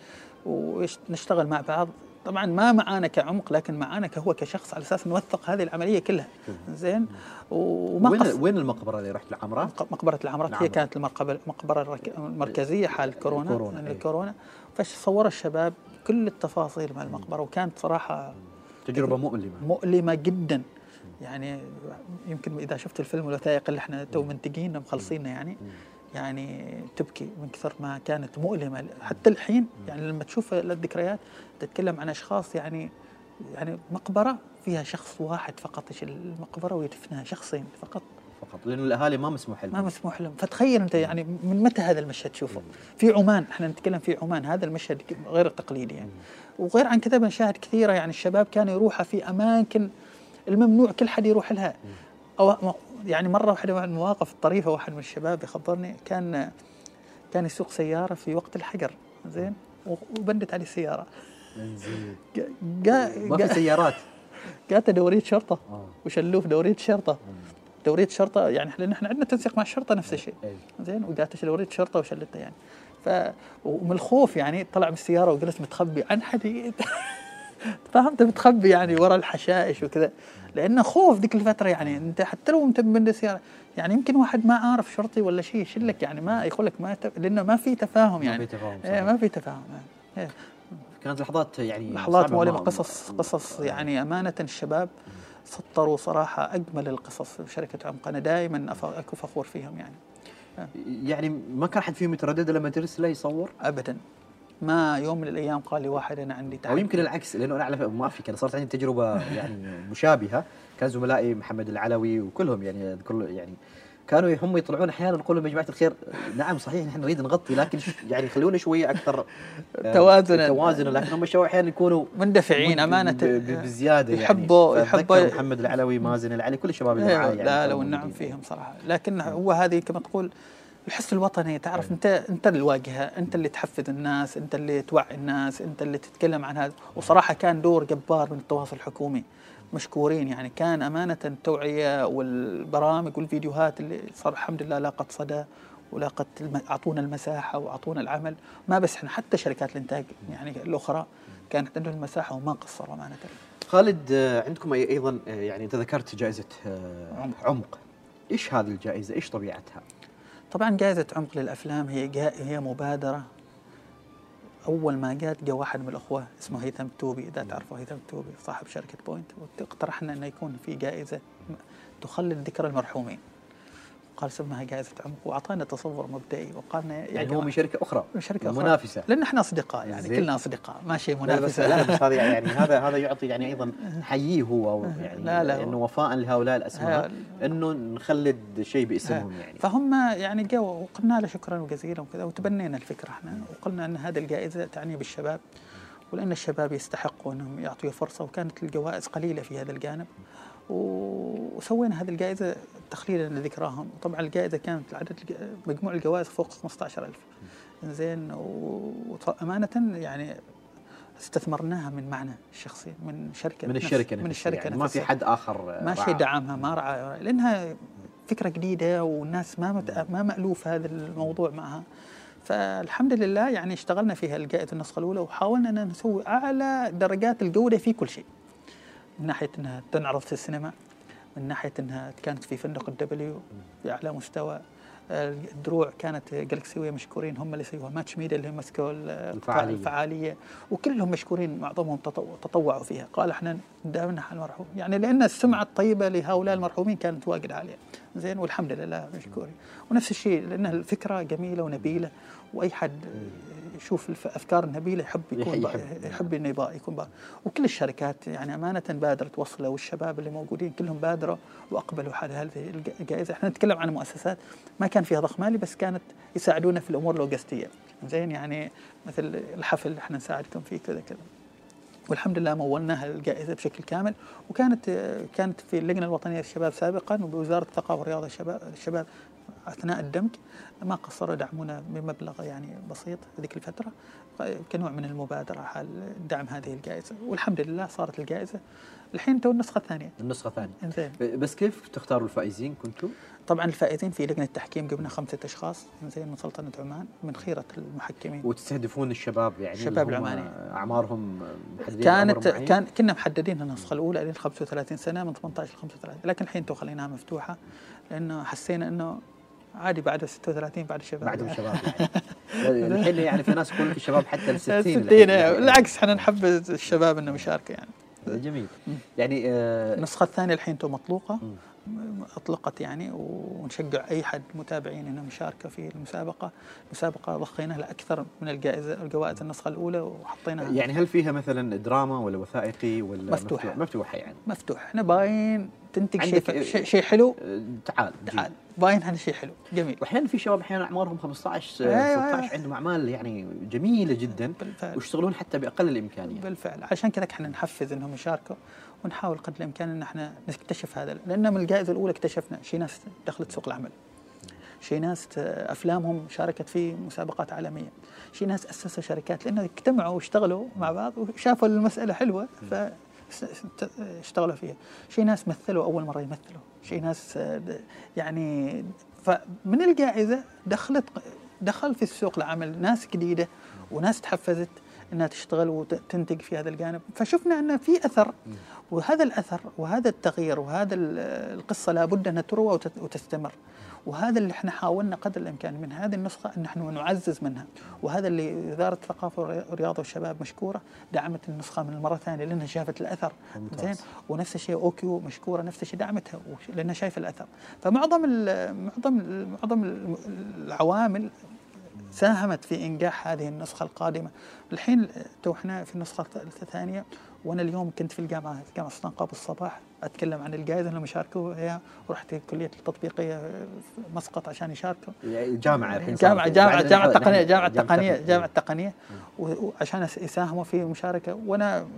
ونشتغل مع بعض. طبعا ما معانا كعمق لكن معانا كهو كشخص على اساس نوثق هذه العمليه كلها زين. وين المقبره اللي رحت للعمرات؟ مقبره العمرات هي كانت المقبره المركزيه حال كورونا. فصور الشباب كل التفاصيل مع المقبره، وكانت صراحه تجربه مؤلمه جدا يعني. يمكن اذا شفت الفيلم الوثائقي اللي احنا تو منتجينه مخلصينه يعني تبكي من كثر ما كانت مؤلمه. حتى الحين يعني لما تشوف الذكريات تتكلم عن اشخاص يعني مقبره فيها شخص واحد فقط يشيل المقبره ويدفنها شخصين فقط لانه الاهالي ما مسموح لهم. فتخيل انت يعني من متى هذا المشهد تشوفه في عمان، احنا نتكلم في عمان هذا المشهد غير التقليدي يعني. وغير عن كذا مشاهد كثيره يعني الشباب كانوا يروحوا في اماكن الممنوع كل حد يروح لها. او يعني مره واحده من المواقف الطريفه، واحد من الشباب يخبرني كان يسوق سياره في وقت الحجر زين، وبندت عليه السياره. زين ما في سيارات، جاءت دوريه شرطه وشلوه في دوريه شرطه يعني نحن عندنا تنسيق مع الشرطه نفس الشيء زين، وجاءت دوريه شرطه وشلتها يعني. ومن الخوف يعني طلع من السياره وجلس متخبي عن حد فهمت، متخبي يعني وراء الحشائش وكذا، لأنه خوف ذيك الفترة يعني. أنت حتى لو متبند السيارة يعني يمكن واحد ما عارف شرطي ولا شيء يشلك يعني، ما يقولك لأنه ما في تفاهم يعني، ما في تفاهم. كانت لحظات مؤلمة، قصص يعني. أمانة الشباب سطروا صراحة أجمل القصص بشركة عمق، أنا دائما أكو فخور فيهم يعني ما كان حد فيهم يتردد لما ترسله يصور أبدا. ما يوم من الايام قال لي واحد انا عندي تعب، او يمكن العكس، لانه انا اعرف ما في، كان صارت عندي تجربه يعني مشابهه. كان زملائي محمد العلوي وكلهم يعني اذكر يعني كانوا هم يطلعون احيانا، نقول لهم يا جماعه الخير نعم صحيح نحن نريد نغطي لكن يعني خلونا شويه اكثر توازنا لكن هم شويه احيانا يكونوا مندفعين امانه بزياده يعني. يحبوا محمد العلوي، مازن العلي، كل الشباب اللي معاه يعني لا لو النعم فيهم صراحه. لكن هو هذه كما تقول الحس الوطني، تعرف انت الواجهه، انت اللي تحفز الناس، انت اللي توعي الناس، انت اللي تتكلم عن هذا. وصراحه كان دور جبار من التواصل الحكومي، مشكورين يعني. كان امانه التوعيه والبرامج والفيديوهات اللي صار الحمد لله لاقت صدى، ولاقت اعطونا المساحه واعطونا العمل. ما بس احنا حتى شركات الانتاج يعني الاخرى كانت عندهم المساحه وما قصروا امانه. خالد، عندكم ايضا يعني انت ذكرت جائزه عمق، ايش هذه الجائزه؟ ايش طبيعتها؟ طبعا جائزة عمق للأفلام هي مبادرة. أول ما جاء واحد من الأخوة اسمه هيثم توبي، إذا تعرفوا هيثم توبي صاحب شركة بوينت، واقترحنا أن يكون في جائزة تخلد ذكرى المرحومين، قال سمها جائزة عمق، وأعطانا تصور مبدئي وقالنا يعني هو من شركة أخرى منافسة، لأن احنا أصدقاء يعني كلنا أصدقاء، ماشي منافسة. لا بس هذا يعني هذا يعطي يعني أيضا حييه هو يعني إنه وفاء لهؤلاء الأسماء إنه نخلد شيء باسمهم يعني. فهم يعني جاء وقلنا له شكرا جزيلا وكذا، وتبنينا الفكرة احنا وقلنا أن هذه الجائزة تعني بالشباب، ولأن الشباب يستحقوا أنهم يعطوا فرصة، وكانت الجوائز قليلة في هذا الجانب. وسوينا هذه الجائزة تخليدا لذكراهم. طبعا الجائزة كانت مجموع الجوائز فوق 15,000 زين. وأمانة يعني استثمرناها من معنى الشخصي، من الشركة يعني ما في حد آخر، ما شيء دعمها ما رعى، لأنها فكرة جديدة والناس ما مألوف هذا الموضوع معها. فالحمد لله يعني اشتغلنا فيها الجائزة النسخة الأولى، وحاولنا أن نسوي أعلى درجات الجودة في كل شيء، من ناحية أنها تنعرض في السينما، من ناحية أنها كانت في فندق الدبليو في أعلى مستوى، الدروع كانت جالكسيوية مشكورين هم اللي سووها، ماتش ميديا اللي هم مسكوا الفعالية وكلهم مشكورين، معظمهم تطوعوا فيها، قال احنا نداولنا على المرحوم يعني، لأن السمعة الطيبة لهؤلاء المرحومين كانت واجد عالية زين، والحمد لله مشكورين. ونفس الشيء لأن الفكرة جميلة ونبيلة، وأي حد يشوف الافكار النبيله يحب انه يكون بار. وكل الشركات يعني امانه بادرت وصله، والشباب اللي موجودين كلهم بادروا واقبلوا على هذه الجائزه. احنا نتكلم عن مؤسسات ما كان فيها ضخ مالي، بس كانت يساعدونا في الامور اللوجستيه، زين يعني مثل الحفل احنا نساعدكم فيه كذا كذا. والحمد لله مولناها الجائزه بشكل كامل، وكانت في اللجنه الوطنيه للشباب سابقا وبوزاره الثقافه والرياضه الشباب اثناء الدمج ما قصروا، دعمونا بمبلغ يعني بسيط هذيك الفتره كنوع من المبادره حال دعم هذه الجائزه، والحمد لله صارت الجائزه الحين تو النسخه الثانيه. النسخه الثانيه. انزين. بس كيف تختاروا الفائزين كنتم؟ طبعا الفائزين في لجنه التحكيم جبنا 5 اشخاص انزين من سلطنه عمان من خيره المحكمين. وتستهدفون الشباب يعني الشباب العمانيين اعمارهم محددين؟ كنا محددين النسخه الاولى لين 35 سنه من 18 ل 35، لكن الحين تو خليناها مفتوحه لانه حسينا انه عادي بعد 36 بعد الشباب يعني. الحين يعني في ناس يقولون الشباب حتى ال 60 العكس، احنا نحب الشباب انه مشاركه يعني. جميل. يعني النسخه الثانيه الحين تو مطلوقه اطلقت يعني، ونشجع اي حد متابعين انه مشاركه في المسابقه. المسابقه ضخيناها لاكثر من الجوائز النسخه الاولى وحطيناها. يعني هل فيها مثلا دراما ولا وثائقي ولا مفتوحه؟ مفتوحه يعني مفتوح، احنا باين تنتج شيء حلو. تعال باين هذا شيء حلو جميل. واحيانا في شباب احيانا اعمارهم 15 16 عندهم اعمال يعني جميله جدا بالفعل، ويشتغلون حتى باقل الامكانيات بالفعل. عشان كذا احنا نحفز انهم يشاركوا ونحاول قدر الامكان ان احنا نكتشف هذا، لان من الجائزه الاولى اكتشفنا شيء ناس دخلت سوق العمل، شيء ناس افلامهم شاركت في مسابقات عالميه، شيء ناس اسسوا شركات لانه اجتمعوا واشتغلوا مع بعض وشافوا المساله حلوه اشتغلوا فيها، شيء ناس مثلوا أول مرة يمثلوا، شيء ناس يعني. فمن الجائزة دخل في السوق العمل ناس جديدة وناس تحفزت أنها تشتغل وتنتج في هذا الجانب، فشفنا أنه في أثر، وهذا الأثر وهذا التغيير وهذا القصة لابد أنها تروى وتستمر، وهذا اللي احنا حاولنا قدر الامكان من هذه النسخه ان نحن نعزز منها، وهذا اللي وزاره الثقافه والرياضه والشباب مشكوره دعمت النسخه من المره الثانيه لانها شافت الاثر زين، ونفس الشيء اوكيو مشكوره نفس الشيء دعمتها لانها شايفه الاثر. فمعظم العوامل ساهمت في انجاح هذه النسخه القادمه. الحين تو احنا في النسخه الثانيه، وانا اليوم كنت في الجامعه صنعاء قبل الصباح اتكلم عن الجائزه لما شاركوها، ورحت كليه التطبيقيه مسقط عشان يشاركوا الجامعه الحين جامعه التقنيه وعشان يساهموا في مشاركه، وانا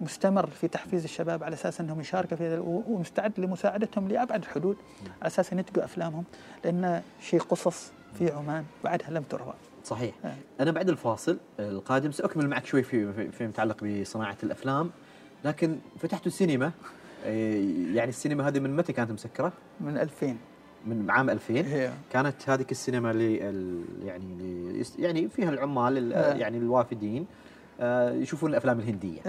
مستمر في تحفيز الشباب على اساس انهم يشاركوا في هذا، ومستعد لمساعدتهم لابعد الحدود على اساس ينتجوا افلامهم، لان شيء قصص في عمان بعدها لم تروى. صحيح. أنا بعد الفاصل القادم سأكمل معك شوي في متعلق بصناعة الأفلام، لكن فتحتوا السينما. يعني السينما هذه من متى كانت مسكرة؟ من 2000، من عام 2000 كانت هذيك السينما يعني فيها العمال يعني الوافدين يشوفون الأفلام الهندية.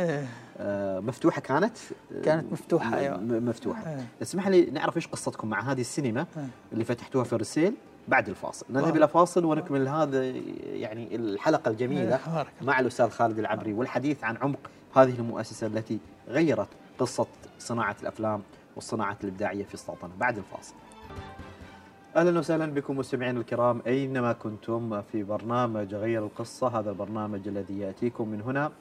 مفتوحة كانت؟ كانت مفتوحة، أيوة مفتوحة. اسمح لي نعرف إيش قصتكم مع هذه السينما اللي فتحتوها في الرسيل بعد الفاصل. نذهب إلى فاصل ونكمل هذا يعني الحلقة الجميلة مع الأستاذ خالد العبري والحديث عن عمق هذه المؤسسة التي غيرت قصة صناعة الأفلام والصناعات الإبداعية في السلطنة بعد الفاصل. أهلا وسهلا بكم مستمعينا الكرام أينما كنتم في برنامج غير القصة، هذا البرنامج الذي يأتيكم من هنا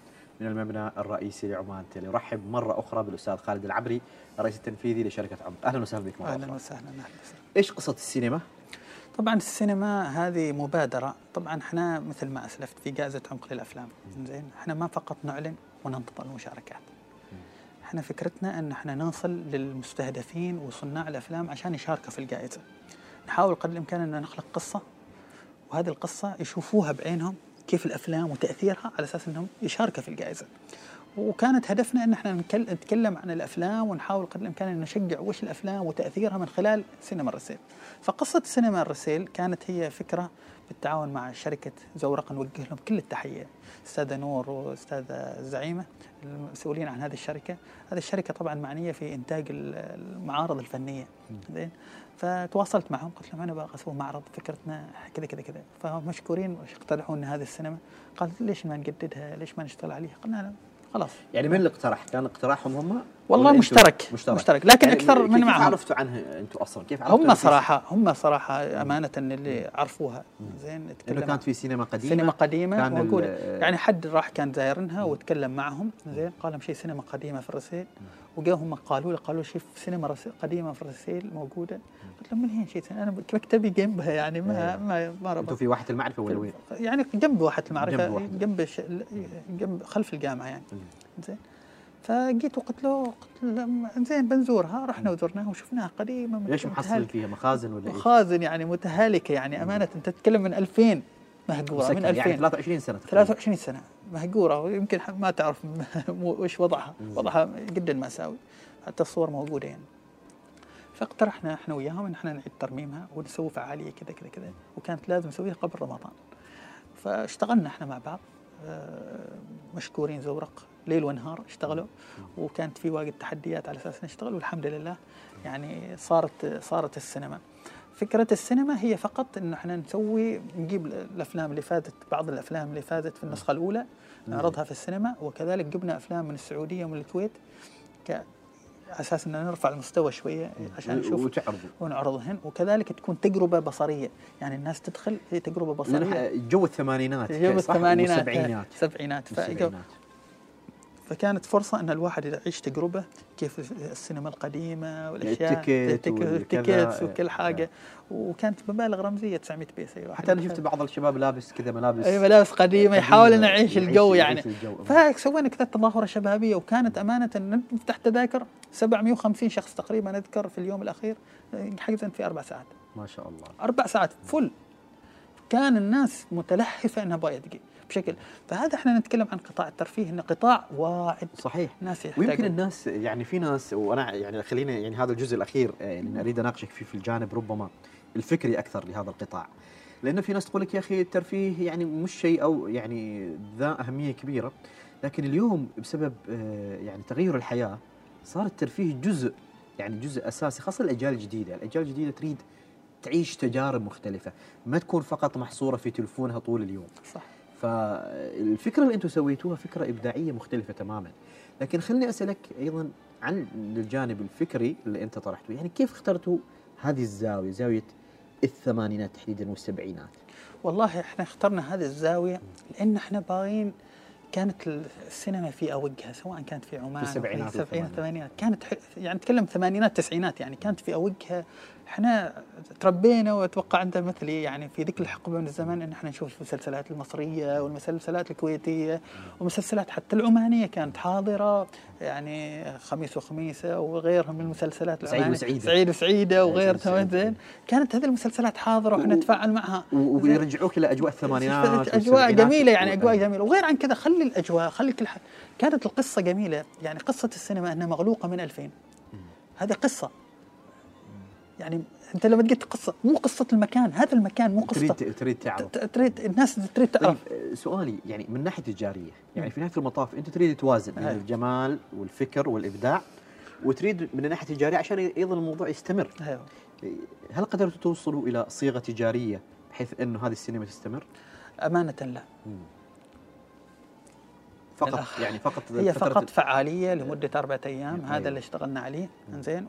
من المبنى الرئيسي لعمان تل. يرحب مرة أخرى بالأستاذ خالد العبري الرئيس التنفيذي لشركة عمق. أهلا وسهلا بكم. أهلا وسهلا. إيش قصة السينما؟ طبعا السينما هذه مبادرة. طبعا احنا مثل ما اسلفت في جائزة عمق للأفلام زين، احنا ما فقط نعلن وننتظر المشاركات، احنا فكرتنا ان احنا نصل للمستهدفين وصناع الأفلام عشان يشاركوا في الجائزة. نحاول قدر الامكان ان نخلق قصة، وهذه القصة يشوفوها بعينهم كيف الأفلام وتأثيرها على اساس انهم يشاركوا في الجائزة. وكانت هدفنا ان احنا نتكلم عن الافلام ونحاول قدر الامكان ان نشجع وش الافلام وتاثيرها من خلال سينما الرسيل. فقصه سينما الرسيل كانت هي فكره بالتعاون مع شركه زورق، نوجه لهم كل التحيه استاذه نور واستاذه الزعيمه المسؤولين عن هذه الشركه. هذه الشركه طبعا معنيه في انتاج المعارض الفنيه زين. فتواصلت معهم قلت لهم انا باغي اسوي معرض فكرتنا كذا كذا كذا، فهم مشكورين واقترحوا لنا هذه السينما. قالت ليش ما نجددها؟ ليش ما نشتغل عليها؟ قلنا لهم خلاص. يعني من اللي اقترح؟ كان اقتراحهم هم؟ والله مشترك مشترك لكن يعني اكثر من معهم. عرفتوا عنها انتم اصلا كيف عرفتوا؟ هم صراحه امانه اللي عرفوها زين تكلموا. كانت في سينما قديمه موجوده يعني حد راح كان زايرنها وتكلم معهم زين قال لهم شيء سينما قديمه في الرسيل وجاهم قالوا لي شوف سينما قديمه في الرسيل موجوده قلت لهم من هين شيء انا مكتبي جنبها يعني ما ربط. انتم في واحة المعرفه ولا وين؟ يعني جنب واحة المعرفه جنب خلف الجامعه يعني زين فجيت وقلت له زين بنزورها رحنا وزرناها وشفناها قديمه ليش محصل فيها مخازن ولا مخازن يعني متهالكه يعني امانه انت تتكلم من 2000 مهجوره من 2000 يعني 23 سنه 23 سنه مهجوره ويمكن ما تعرف وش وضعها وضعها جدا ماساوي حتى الصور موجوده يعني فاقترحنا احنا وياهم ان احنا نعيد ترميمها ونسوي فعاليه كذا كذا كذا وكانت لازم نسويها قبل رمضان فاشتغلنا احنا مع بعض مشكورين زورق ليل ونهار اشتغلوا وكانت في واجد تحديات على اساس نشتغل والحمد لله يعني صارت السينما. فكرة السينما هي فقط انه احنا نسوي نجيب الافلام اللي فاتت بعض الافلام اللي فاتت في النسخة الأولى نعرضها في السينما وكذلك جبنا افلام من السعودية ومن الكويت على اساس اننا نرفع المستوى شوية عشان نشوف ونعرضهن وكذلك تكون تجربة بصرية يعني الناس تدخل هي تجربة بصرية جو الثمانينات والسبعينات فكانت فرصة أن الواحد يعيش تجربة كيف السينما القديمة والأشياء التيكيتس وكل حاجة وكانت مبالغ رمزية 900 بيسة حتى أنا شفت بعض الشباب لابس كذا ملابس قديمة يحاول أن يعيش الجو يعني فسوينا كذا تظاهرة شبابية وكانت أمانة نفتح تذاكر 750 شخص تقريبا أذكر في اليوم الأخير حجزنا في 4 ساعات ما شاء الله 4 ساعات فل كان الناس متلهفة أنها باية تجي بشكل فهذا احنا نتكلم عن قطاع الترفيه انه قطاع واعد صحيح ناس ويمكن الناس يعني في ناس وانا يعني خليني يعني هذا الجزء الاخير اللي اريد اناقشك فيه في الجانب ربما الفكري اكثر لهذا القطاع لانه في ناس تقول لك يا اخي الترفيه يعني مش شيء او يعني ذا اهميه كبيره لكن اليوم بسبب يعني تغير الحياه صار الترفيه جزء يعني جزء اساسي خاصه الاجيال الجديده تريد تعيش تجارب مختلفه ما تكون فقط محصوره في تلفونها طول اليوم صح فالفكرة اللي أنتم سويتوها فكرة إبداعية مختلفة تماماً لكن خلني أسألك أيضاً عن الجانب الفكري اللي أنت طرحته يعني كيف اخترتوا هذه الزاوية زاوية الثمانينات تحديداً والسبعينات والله إحنا اخترنا هذه الزاوية لأن إحنا باغين كانت السينما في أوجها سواء كانت في عمان في السبعينات والثمانينات كانت يعني نتكلم ثمانينات تسعينات يعني كانت في أوجها احنا تربينا واتوقع انت مثلي يعني في ذيك الحقبه من الزمن ان احنا نشوف المسلسلات المصريه والمسلسلات الكويتيه ومسلسلات حتى العمانيه كانت حاضره يعني خميس وخميسه وغيرها من المسلسلات العمانيه سعيد وسعيده وغيرها زين كانت هذه المسلسلات حاضره واحنا نتفاعل معها ويرجعوك لاجواء الثمانينات اجواء جميله يعني اجواء جميله وغير عن كذا خلي الاجواء خلي كل حاجه كانت القصه جميله يعني قصه السينما انها مغلوقه من 2000 هذه قصه يعني انت لما تجي قصه مو قصه المكان هذا المكان مو قصه تريد تعرف تريد الناس تريد تعرف طيب سؤالي يعني من ناحيه تجاريه يعني في نهايه المطاف انت تريد توازن بين الجمال والفكر والابداع وتريد من ناحيه تجاريه عشان ايضا الموضوع يستمر هيو. هل قدرتوا توصلوا الى صيغه تجاريه بحيث انه هذه السينما تستمر امانه لا فقط يعني فقط هي فقط فعاليه لمده 4 ايام هذا اللي اشتغلنا عليه انزين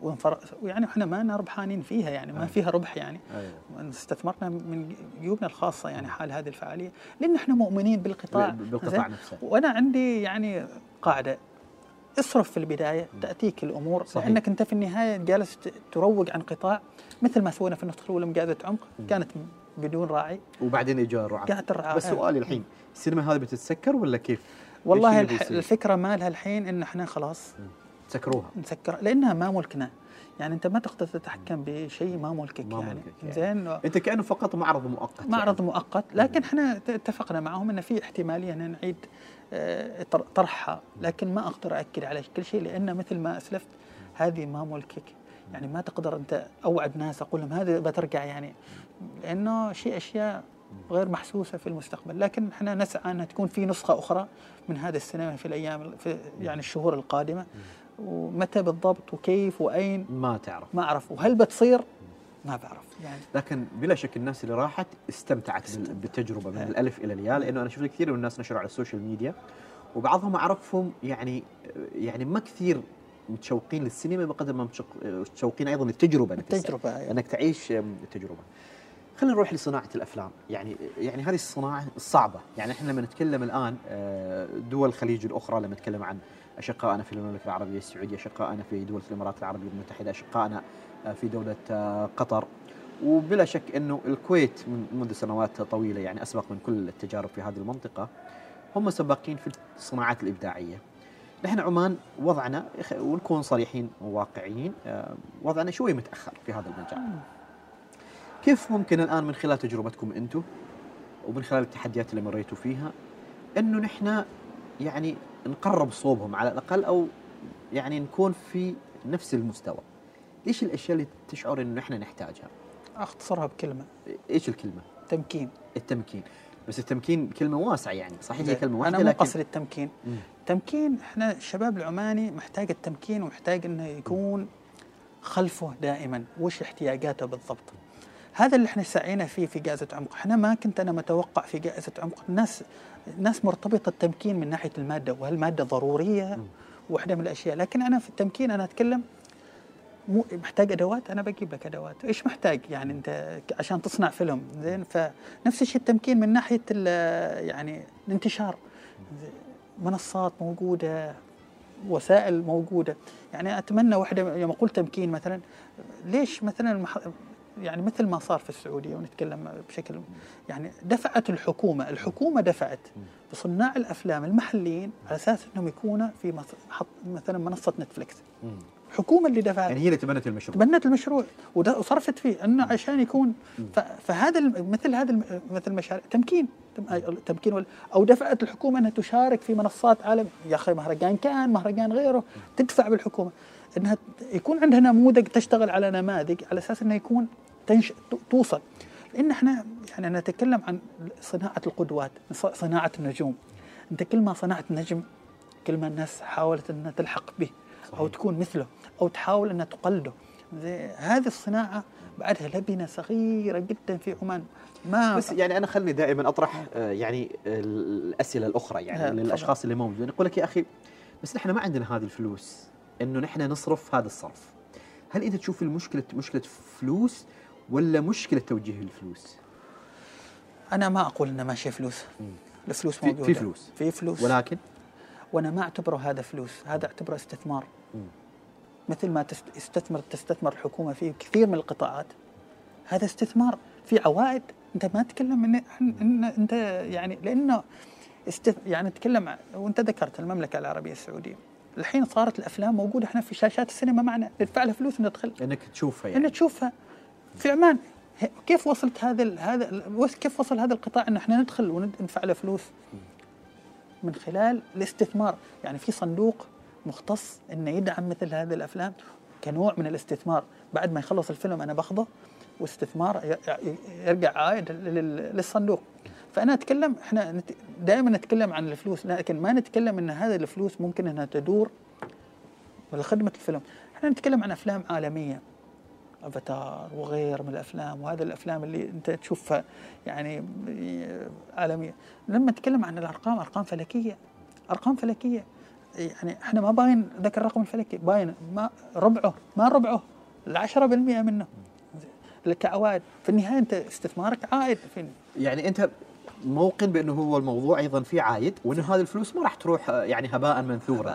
ويعني احنا ما لنا ربحانين فيها يعني ما فيها ربح يعني استثمرنا من جيوبنا الخاصه يعني حال هذه الفعاليه لان احنا مؤمنين بالقطاع نفسه وانا عندي يعني قاعده اصرف في البدايه تاتيك الامور لانك انت في النهايه جالس تروج عن قطاع مثل ما سوينا في النسخه الاولى من جائزه عمق كانت بدون راعي وبعدين ايجار رعاة بس سؤالي الحين السينما هذه بتتسكر ولا كيف؟ والله الفكرة ما لها الحين إن إحنا خلاص نسكروها لأنها ما ملكنا يعني أنت ما تقدر تتحكم بشيء ما ملكك يعني زين أنت كأنه فقط معرض مؤقت معرض مؤقت لكن إحنا اتفقنا معهم إن في احتمالية إن نعيد طرحها لكن ما أقدر أكد على كل شيء لأن مثل ما أسلفت هذه ما ملكك يعني ما تقدر أنت أوعد ناس أقول لهم هذا بترجع يعني لأنه شيء أشياء غير محسوسه في المستقبل، لكن احنا نسعى انها تكون في نسخه اخرى من هذا السينما في الايام في يعني الشهور القادمه ومتى بالضبط وكيف واين ما تعرف ما اعرف وهل بتصير ما بعرف يعني لكن بلا شك الناس اللي راحت استمتعت بالتجربه من الالف الى الياء لانه انا شفت كثير من الناس نشروا على السوشيال ميديا وبعضهم أعرفهم يعني ما كثير متشوقين للسينما بقدر ما متشوقين أيضا للتجربة، التجربة يعني. أنك تعيش التجربة. خلينا نروح لصناعة الأفلام، يعني هذه الصناعة الصعبة، يعني احنا لما نتكلم الآن دول الخليج الأخرى، لما نتكلم عن أشقائنا في المملكة العربية السعودية، أشقائنا في دول الإمارات العربية المتحدة، أشقائنا في دولة قطر، وبلا شك أنه الكويت منذ سنوات طويلة يعني أسبق من كل التجارب في هذه المنطقة، هم سباقين في الصناعات الإبداعية. نحن عمان وضعنا، ونكون صريحين وواقعيين، وضعنا شوي متأخر في هذا المجال. كيف ممكن الآن من خلال تجربتكم أنتم ومن خلال التحديات اللي مريتوا فيها أنه نحن يعني نقرب صوبهم على الأقل، أو يعني نكون في نفس المستوى؟ إيش الأشياء اللي تشعر أنه نحن نحتاجها؟ أختصرها بكلمة. إيش الكلمة؟ تمكين. التمكين، بس التمكين كلمة واسعة يعني، صحيح هي كلمة واحدة، أنا مو قصر التمكين. تمكين، إحنا الشباب العماني محتاج التمكين، ومحتاج أنه يكون خلفه دائما وش احتياجاته بالضبط. هذا اللي احنا سعينا فيه في جائزة عمق. احنا ما كنت انا متوقع في جائزة عمق، الناس مرتبطة التمكين من ناحية المادة، وهالمادة ضرورية واحدة من الأشياء، لكن أنا في التمكين أنا أتكلم محتاج أدوات، أنا بجيب لك أدوات. إيش محتاج يعني أنت عشان تصنع فيلم؟ زين، فنفس الشيء التمكين من ناحية يعني الانتشار، منصات موجودة، وسائل موجودة. يعني أتمنى واحدة يوم أقول تمكين مثلا، ليش مثلا يعني مثل ما صار في السعودية، ونتكلم بشكل يعني دفعت الحكومة دفعت بصناع الأفلام المحليين على أساس أنهم يكونوا في مثلا منصة نتفليكس. الحكومة اللي دفعت، يعني هي اللي تبنت المشروع وصرفت فيه أنه عشان يكون فهذا مثل مشاريع تمكين أو دفعت الحكومة أنها تشارك في منصات عالم، يا أخي مهرجان غيره، تدفع بالحكومة أنها يكون عندها نموذج، تشتغل على نماذج على أساس أنه يكون توصل. لأن احنا يعني أنا أتكلم عن صناعة القدوات، صناعة النجوم. أنت كل ما صنعت نجم، كل ما الناس حاولت أنها تلحق به، أو تكون مثله، أو تحاول أنها تقلده. هذه الصناعة بعدها لبنة صغيرة جدا في عمان. ما بس يعني أنا خلني دائما أطرح يعني الأسئلة الأخرى يعني للأشخاص اللي موجودين. أقول لك يا أخي، بس نحن ما عندنا هذه الفلوس إنه نحن نصرف هذا الصرف. هل أنت تشوف المشكلة مشكلة فلوس ولا مشكلة توجيه الفلوس؟ أنا ما أقول إنه ماشي فلوس، الفلوس موجودة، في فلوس، ولكن وأنا ما أعتبره هذا فلوس، هذا أعتبره استثمار. مثل ما تستثمر الحكومة في كثير من القطاعات، هذا استثمار في عوائد. أنت ما تتكلم إن أنت يعني لأنه يعني تتكلم، وأنت ذكرت المملكة العربية السعودية، الحين صارت الأفلام موجودة، احنا في شاشات السينما معنا، ندفع لها فلوس وندخل، انك تشوفها يعني، انك تشوفها في عمان. كيف وصلت كيف وصل هذا القطاع ان احنا ندخل وندفع له فلوس؟ من خلال الاستثمار. يعني في صندوق مختص انه يدعم مثل هذه الأفلام كنوع من الاستثمار. بعد ما يخلص الفيلم انا باخذه، واستثمار يرجع عائد للصندوق. فأنا أتكلم، إحنا دائما نتكلم عن الفلوس، لكن ما نتكلم إن هذه الفلوس ممكن إنها تدور لخدمة الفيلم. إحنا نتكلم عن أفلام عالمية، أفاتار وغير من الأفلام، وهذه الأفلام اللي أنت تشوفها يعني عالمية. لما نتكلم عن الأرقام، أرقام فلكية يعني إحنا ما باين ذاك الرقم الفلكي، باين ما ربعه 10% منه كعوائد. في النهاية أنت استثمارك عائد يعني أنت موقن بأنه هو الموضوع أيضاً فيه عائد، وأن هذه الفلوس ما راح تروح يعني هباء منثورة.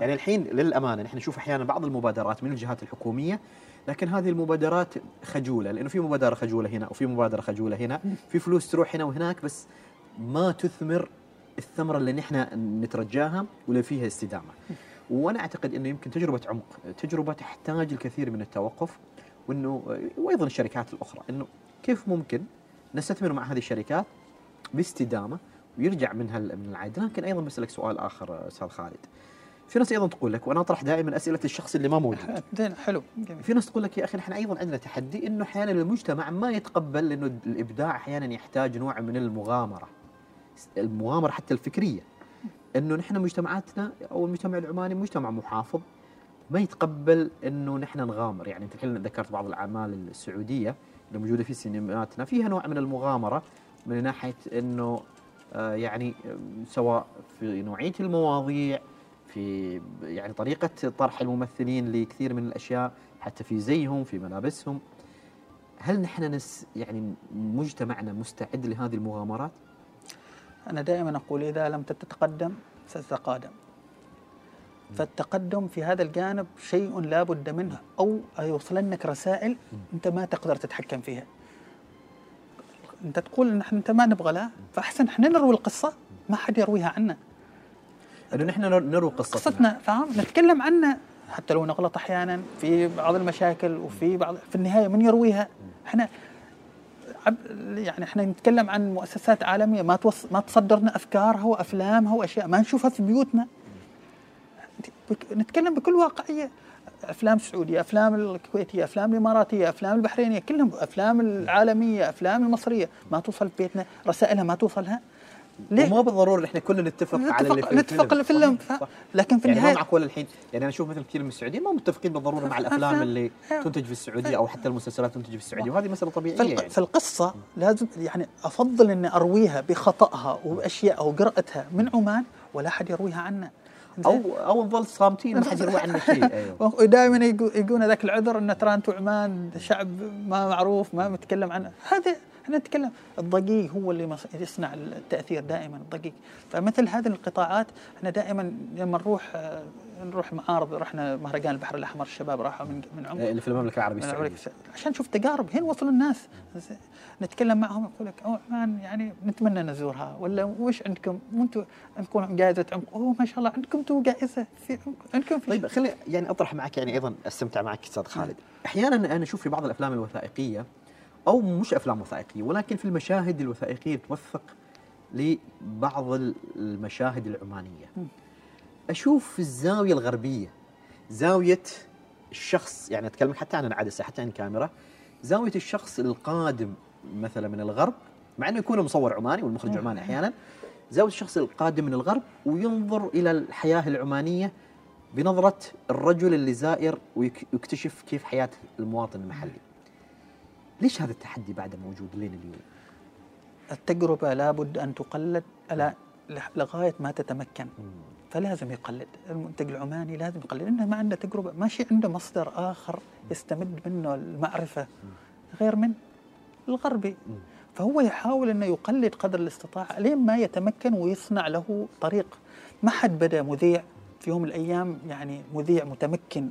يعني الحين للأمانة نحن نشوف أحياناً بعض المبادرات من الجهات الحكومية، لكن هذه المبادرات خجولة، لأنه في مبادرة خجولة هنا، وفي مبادرة خجولة هنا، في فلوس تروح هنا وهناك، بس ما تثمر الثمرة اللي نحن نترجاها ولا فيها استدامة. وأنا أعتقد أنه يمكن تجربة عمق تجربة تحتاج الكثير من التوقف، وأيضاً الشركات الأخرى، أنه كيف ممكن نستثمر مع هذه الشركات باستدامة ويرجع منها من العائد. لكن أيضاً بسألك سؤال آخر أستاذ خالد، في ناس أيضاً تقول لك، وأنا أطرح دائماً أسئلة الشخص اللي ما موجود، حلو، في ناس تقول لك يا أخي نحن أيضاً عندنا تحدي، أنه أحياناً المجتمع ما يتقبل أنه الإبداع أحياناً يحتاج نوع من المغامرة حتى الفكرية، أنه نحن مجتمعاتنا أو المجتمع العماني مجتمع محافظ، ما يتقبل أنه نحن نغامر. يعني أنت الحين ذكرت بعض الأعمال السعودية اللي موجودة في سينماتنا، فيها نوع من المغامرة من ناحية أنه يعني سواء في نوعية المواضيع، في يعني طريقة طرح الممثلين لكثير من الأشياء، حتى في زيهم، في ملابسهم. هل نحن يعني مجتمعنا مستعد لهذه المغامرات؟ أنا دائما أقول إذا لم تتقدم ستتقادم، فالتقدم في هذا الجانب شيء لا بد منه، أو يوصلنك رسائل أنت ما تقدر تتحكم فيها. أنت تقول نحن أنت ما نبغى لها، فأحسن نحن نروي القصة، ما حد يرويها عنا، أنه نحن نروي قصتنا، فهم نتكلم عنها حتى لو نغلط أحيانا في بعض المشاكل، وفي بعض في النهاية من يرويها. إحنا يعني إحنا نتكلم عن مؤسسات عالمية ما تصدرنا أفكارها وأفلامها وأشياء ما نشوفها في بيوتنا. نتكلم بكل واقعية، أفلام سعودية، أفلام الكويتية، أفلام الإماراتية، أفلام البحرينية، كلهم أفلام العالمية، أفلام المصرية، ما توصل بيتنا، رسائلها ما توصلها. مو بالضروري احنا كلنا نتفق على اللي في الفيلم، لكن في النهاية يعني معك. ولا الحين يعني انا اشوف مثل كثير من السعوديين ما متفقين بالضروره مع الافلام اللي تنتج في السعوديه او حتى المسلسلات تنتج في السعوديه، وهذه مساله طبيعيه. يعني فالقصه لازم يعني افضل اني ارويها بخطاها وباشيائها وقراءتها من عمان، ولا احد يرويها عنا، او نظل صامتين ما حد يروي عنا شيء. ايوه دائما يقولون ذاك العذر ان ترى انتم عمان شعب ما معروف ما متكلم عنه. هذا احنا نتكلم، الضجيج هو اللي يصنع التاثير دائما، الضجيج. فمثل هذه القطاعات احنا دائما لما نروح معارض، رحنا مهرجان البحر الاحمر، الشباب راحوا من عمق اللي في المملكه العربيه السعوديه عشان نشوف تجارب هين وصلوا الناس، نتكلم معهم يقول لك او عمان يعني نتمنى نزورها، ولا وش عندكم وانتم عندكم جائزه عمق؟ اوه ما شاء الله عندكم تو جائزه في عندكم. طيب خلي يعني اطرح معك، يعني ايضا استمتع معك استاذ خالد. احيانا انا اشوف في بعض الافلام الوثائقيه، أو مش أفلام وثائقية، ولكن في المشاهد الوثائقية توثق لبعض المشاهد العمانية، أشوف الزاوية الغربية، زاوية الشخص، يعني أتكلم حتى عن العدسة حتى عن الكاميرا، زاوية الشخص القادم مثلا من الغرب، مع أنه يكون مصور عماني والمخرج عماني أحيانا، زاوية الشخص القادم من الغرب وينظر إلى الحياة العمانية بنظرة الرجل اللي زائر ويكتشف كيف حياة المواطن المحلي. ليش هذا التحدي بعده موجود لين اليوم؟ التجربة لابد أن تقلد لغاية ما تتمكن، فلازم يقلد المنتج العماني، لازم يقلد، إنه ما عنده تجربة، ماشي عنده مصدر آخر يستمد منه المعرفة غير من الغربي، فهو يحاول إنه يقلد قدر الاستطاعة لين ما يتمكن ويصنع له طريق. ما حد بدأ مذيع في يوم من الأيام، يعني مذيع متمكن،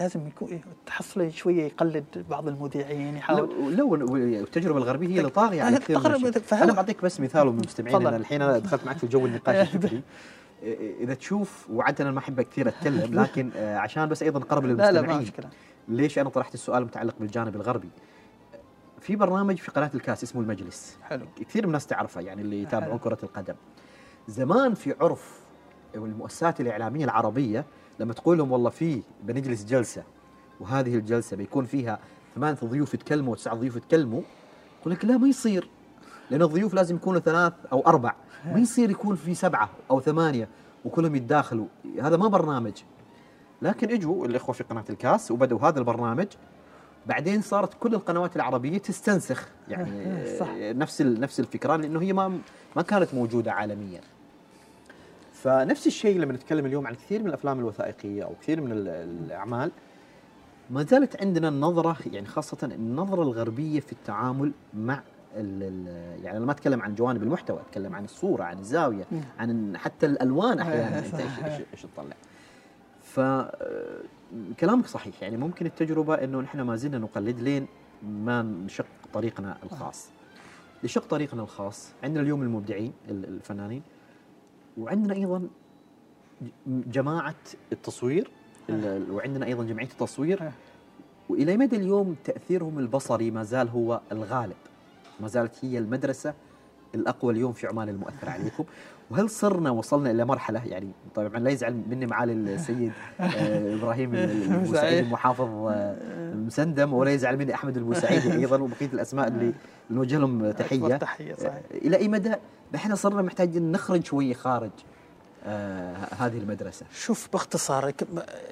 لازم يكون تحصل شويه يقلد بعض المذيعين، يحاول. لو التجربه الغربيه هي اللي طاغيه على كثير من الشيء. انا بعطيك بس مثال والمستمعين، انا الحين انا دخلت معك في جو النقاش الفكري. اذا تشوف، وعاده انا ما احب كثير اتكلم، لكن عشان بس ايضا اقرب للمستمعين، ليش انا طرحت السؤال المتعلق بالجانب الغربي؟ في برنامج في قناه الكاس اسمه المجلس، حلو، كثير من الناس تعرفه، يعني اللي يتابعون كره القدم. زمان في عرف المؤسسات الاعلاميه العربيه لما تقول لهم والله في بنجلس جلسه، وهذه الجلسه بيكون فيها 8 ضيوف يتكلموا و9 ضيوف يتكلموا، يقول لك لا ما يصير، لان الضيوف لازم يكونوا 3 أو 4، ما يصير يكون في 7 أو 8 وكلهم يتداخلوا، هذا ما برنامج. لكن اجوا الاخوه في قناه الكاس وبدوا هذا البرنامج، بعدين صارت كل القنوات العربيه تستنسخ يعني نفس الفكره، لانه هي ما كانت موجوده عالميا. فنفس الشيء لما نتكلم اليوم عن كثير من الافلام الوثائقيه او كثير من الاعمال، ما زالت عندنا النظره، يعني خاصه النظره الغربيه في التعامل مع يعني انا ما اتكلم عن جوانب المحتوى، اتكلم عن الصوره، عن الزاويه، عن حتى الالوان احيانا انت ايش تطلع. فكلامك صحيح، يعني ممكن التجربه انه نحن ما زلنا نقلد لين ما نشق طريقنا الخاص. نشق طريقنا الخاص، عندنا اليوم المبدعين الفنانين، وعندنا ايضا جماعه التصوير، وعندنا ايضا جمعيه التصوير، والى مدى اليوم تاثيرهم البصري ما زال هو الغالب، ما زالت هي المدرسه الاقوى اليوم في عمان المؤثره عليكم. وهل صرنا وصلنا الى مرحله، يعني طبعا لا يزعل مني معالي السيد ابراهيم البوسعيدي المحافظ المسندم، ولا يزعل مني احمد البوسعيدي ايضا وبقيه الاسماء اللي نوجه لهم تحيه، صحيح. الى اي مدى احنا صرنا محتاجين نخرج شويه خارج هذه المدرسه؟ شوف باختصار،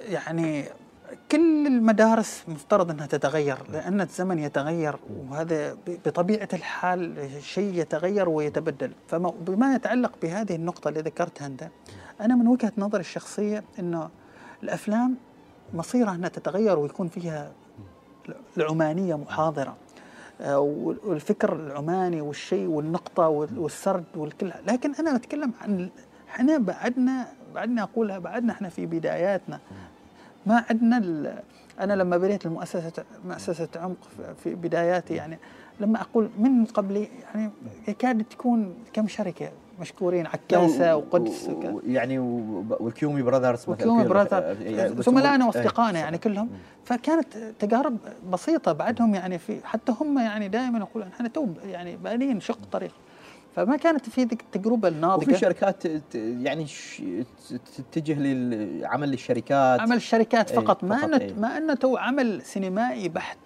يعني كل المدارس مفترض أنها تتغير، لأن الزمن يتغير، وهذا بطبيعة الحال شيء يتغير ويتبدل. فبما يتعلق بهذه النقطة اللي ذكرتها أنت، أنا من وجهة نظري الشخصية أنه الأفلام مصيرها أنها تتغير ويكون فيها العمانية محاضرة، والفكر العماني والشيء والنقطة والسرد والكل. لكن أنا أتكلم عن احنا بعدنا أقولها، بعدنا احنا في بداياتنا، ما عندنا أنا لما بديت مؤسسة عمق في بداياتي، يعني لما أقول من قبلي يعني كانت تكون كم شركة مشكورين، عكاسة وقدس يعني والكيومي براذرز مثلا، والكيومي براذرز زملائنا واصدقائنا يعني كلهم. فكانت تجارب بسيطة بعدهم يعني، في حتى هم يعني دائما يقولون احنا تو يعني بادين شق الطريق، فما كانت في ذيك التجربة الناضجة. وفي شركات يعني تتجه للعمل للشركات، عمل الشركات فقط، ما أنه تو عمل سينمائي بحت.